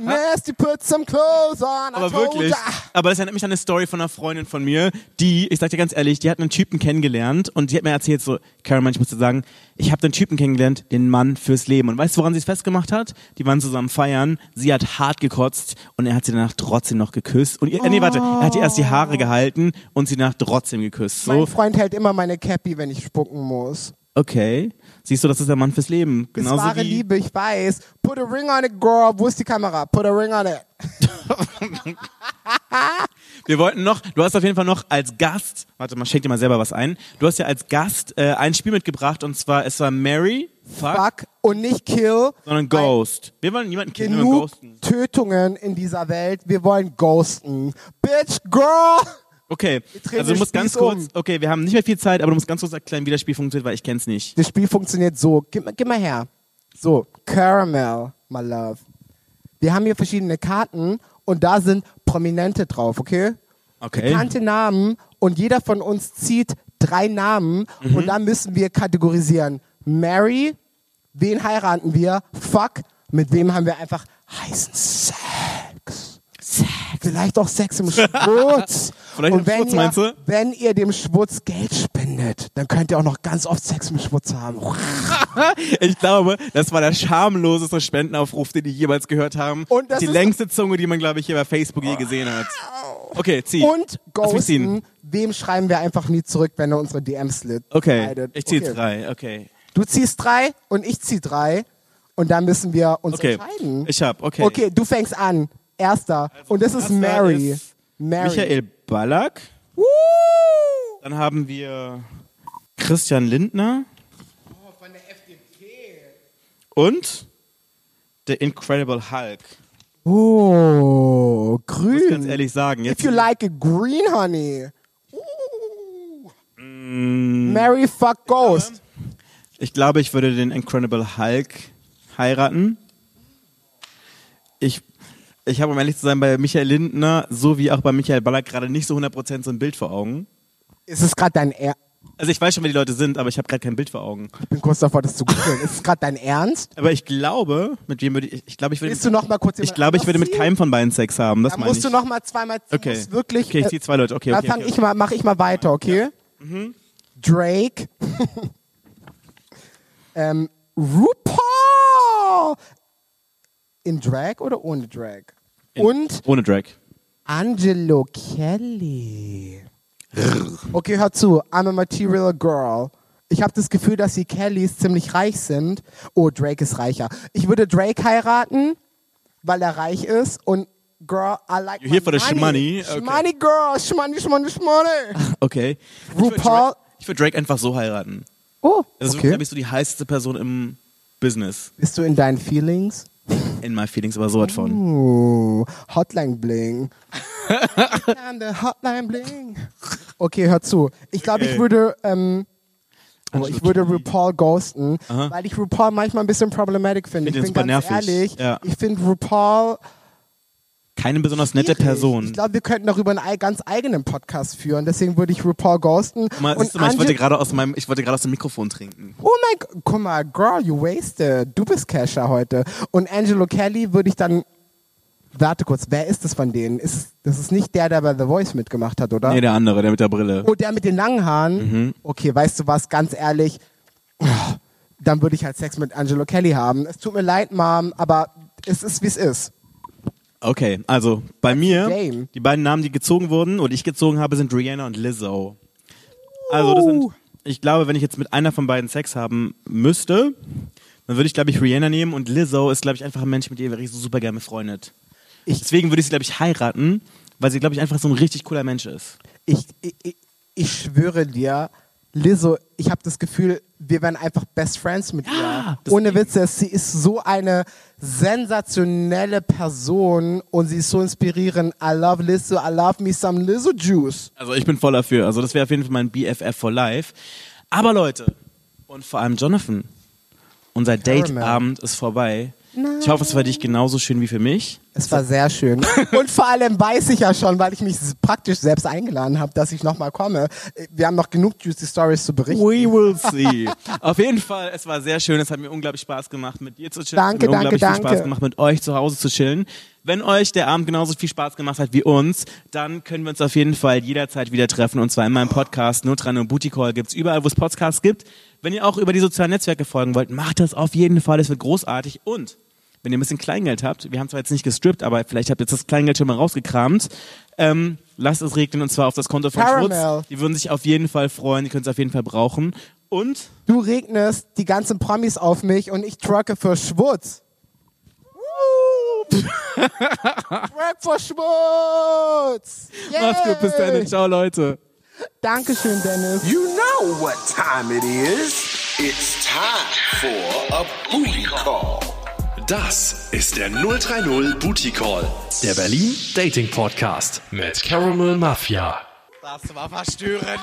Nasty, put some clothes on. Aber wirklich. Aber das erinnert mich an eine Story von einer Freundin von mir, die, ich sag dir ganz ehrlich, die hat einen Typen kennengelernt und die hat mir erzählt so, Caramel, ich muss dir sagen, ich habe den Typen kennengelernt, den Mann fürs Leben. Und weißt du, woran sie es festgemacht hat? Die waren zusammen feiern, sie hat hart gekotzt und er hat sie danach trotzdem noch geküsst. Und er hat ihr erst die Haare gehalten und sie danach trotzdem geküsst. So. Mein Freund hält immer meine Cappy, wenn ich spucken muss. Okay. Siehst du, das ist der Mann fürs Leben. Genauso das wahre wie Liebe, ich weiß. Put a ring on it, girl. Wo ist die Kamera? Put a ring on it. Wir wollten noch, du hast auf jeden Fall noch als Gast, warte mal, schenk dir mal selber was ein. Du hast ja als Gast ein Spiel mitgebracht und zwar, es war Mary, Fuck und nicht Kill, sondern Ghost. Wir wollen niemanden killen, wir wollen ghosten. Tötungen in dieser Welt, wir wollen ghosten. Bitch, girl! Okay, also du musst ganz kurz, okay, wir haben nicht mehr viel Zeit, aber du musst ganz kurz erklären, wie das Spiel funktioniert, weil ich kenn's nicht. Das Spiel funktioniert so, gib mal her. So, Caramel, my love. Wir haben hier verschiedene Karten und da sind Prominente drauf, okay? Okay. Bekannte Namen und jeder von uns zieht 3 Namen und dann müssen wir kategorisieren. Marry, wen heiraten wir? Fuck, mit wem haben wir einfach heißen Sex? Vielleicht auch Sex im SchwuZ. Vielleicht und wenn, SchwuZ, ihr, wenn ihr dem SchwuZ Geld spendet, dann könnt ihr auch noch ganz oft Sex im SchwuZ haben. Ich glaube, das war der schamloseste Spendenaufruf, den die jemals gehört haben. Und das die längste Zunge, die man, glaube ich, hier bei Facebook je gesehen hat. Okay, zieh. Und ghosten, wem schreiben wir einfach nie zurück, wenn er unsere DMs leidet. Okay, ich zieh 3. Okay. Du ziehst 3 und ich zieh 3. Und dann müssen wir uns entscheiden. Ich hab, okay. Okay, du fängst an. Erster. Also und das ist Mary. Ist Mary. Michael Ballack. Woo! Dann haben wir Christian Lindner. Oh, von der FDP. Und der Incredible Hulk. Oh, grün. Ich muss ganz ehrlich sagen. Jetzt if you like it green, honey. Mary, fuck, ghost. Ich glaube, ich würde den Incredible Hulk heiraten. Ich habe, um ehrlich zu sein, bei Michael Lindner, so wie auch bei Michael Ballack, gerade nicht so 100% so ein Bild vor Augen. Ist es gerade dein Ernst? Also ich weiß schon, wer die Leute sind, aber ich habe gerade kein Bild vor Augen. Ich bin kurz davor, das zu googeln. Ist es gerade dein Ernst? Aber ich glaube, mit wem würde ich glaube, ich würde willst du noch mal kurz ich glaube, ich würde mit keinem von beiden Sex haben, das meine ich. Musst du noch mal zweimal okay. Wirklich okay, ich zieh 2 Leute. Okay, dann okay, okay, mach ich mal weiter, okay? Ja. Mhm. Drake. RuPaul. In Drag oder ohne Drag? Ohne Drag. Angelo Kelly. Okay, hör zu. I'm a material girl. Ich habe das Gefühl, dass die Kellys ziemlich reich sind. Oh, Drake ist reicher. Ich würde Drake heiraten, weil er reich ist. Und girl, I like you're my here for the shmoney. Shmoney, okay. Girl. Shmoney, shmoney, shmoney. Okay. RuPaul. Ich würde Drake einfach so heiraten. Oh, also, okay. Da bist du die heißeste Person im Business. Bist du in deinen Feelings? In my feelings, aber so was von. Oh, Hotline Bling. Hotline Bling. Okay, hör zu. Ich glaube, okay. Ich würde RuPaul ghosten, aha, weil ich RuPaul manchmal ein bisschen problematisch finde. Ich bin ganz nervig. Ehrlich, ja. Ich finde RuPaul keine besonders nette Person. Ich glaube, wir könnten darüber einen ganz eigenen Podcast führen. Deswegen würde ich RuPaul ghosten. Mal, und mal, ich wollte gerade aus dem Mikrofon trinken. Oh mein Gott. Guck mal, girl, you wasted. Du bist Casher heute. Und Angelo Kelly würde ich dann... Warte kurz, wer ist das von denen? Das ist nicht der bei The Voice mitgemacht hat, oder? Nee, der andere, der mit der Brille. Oh, der mit den langen Haaren? Mhm. Okay, weißt du was? Ganz ehrlich, dann würde ich halt Sex mit Angelo Kelly haben. Es tut mir leid, Mom, aber es ist, wie es ist. Okay, also bei mir, die beiden Namen, die gezogen wurden oder ich gezogen habe, sind Rihanna und Lizzo. Also das sind, ich glaube, wenn ich jetzt mit einer von beiden Sex haben müsste, dann würde ich, glaube ich, Rihanna nehmen und Lizzo ist, glaube ich, einfach ein Mensch, mit dem ich so super gerne befreundet. Deswegen würde ich sie, glaube ich, heiraten, weil sie, glaube ich, einfach so ein richtig cooler Mensch ist. Ich schwöre dir, Lizzo, ich habe das Gefühl, wir wären einfach Best Friends mit ihr. Ohne Witz, sie ist so eine sensationelle Person und sie ist so inspirierend. I love Lizzo, I love me some Lizzo Juice. Also ich bin voll dafür. Also das wäre auf jeden Fall mein BFF for life. Aber Leute, und vor allem Jonathan, unser Dateabend ist vorbei. Nein. Ich hoffe, es war dich genauso schön wie für mich. Es war sehr schön. Und vor allem weiß ich ja schon, weil ich mich praktisch selbst eingeladen habe, dass ich nochmal komme. Wir haben noch genug Juicy Stories zu berichten. We will see. Auf jeden Fall, es war sehr schön. Es hat mir unglaublich Spaß gemacht, mit dir zu chillen. Danke, danke, danke. Es hat mir unglaublich viel Spaß gemacht, mit euch zu Hause zu chillen. Wenn euch der Abend genauso viel Spaß gemacht hat wie uns, dann können wir uns auf jeden Fall jederzeit wieder treffen. Und zwar in meinem Podcast, Notran und Booty Call, gibt's überall, wo es Podcasts gibt. Wenn ihr auch über die sozialen Netzwerke folgen wollt, macht das auf jeden Fall. Das wird großartig. Und wenn ihr ein bisschen Kleingeld habt, wir haben zwar jetzt nicht gestrippt, aber vielleicht habt ihr jetzt das Kleingeld schon mal rausgekramt, lasst es regnen, und zwar auf das Konto von SchwuZ. Die würden sich auf jeden Fall freuen, die können es auf jeden Fall brauchen. Und? Du regnest die ganzen Promis auf mich und ich trucke für SchwuZ. Truck für SchwuZ! Yay. Macht's gut, bis dann. Ciao, Leute. Dankeschön, Dennis. You know what time it is. It's time for a booty call. Das ist der 030 Booty Call, der Berlin Dating Podcast mit Caramel Mafia. Das war verstörend.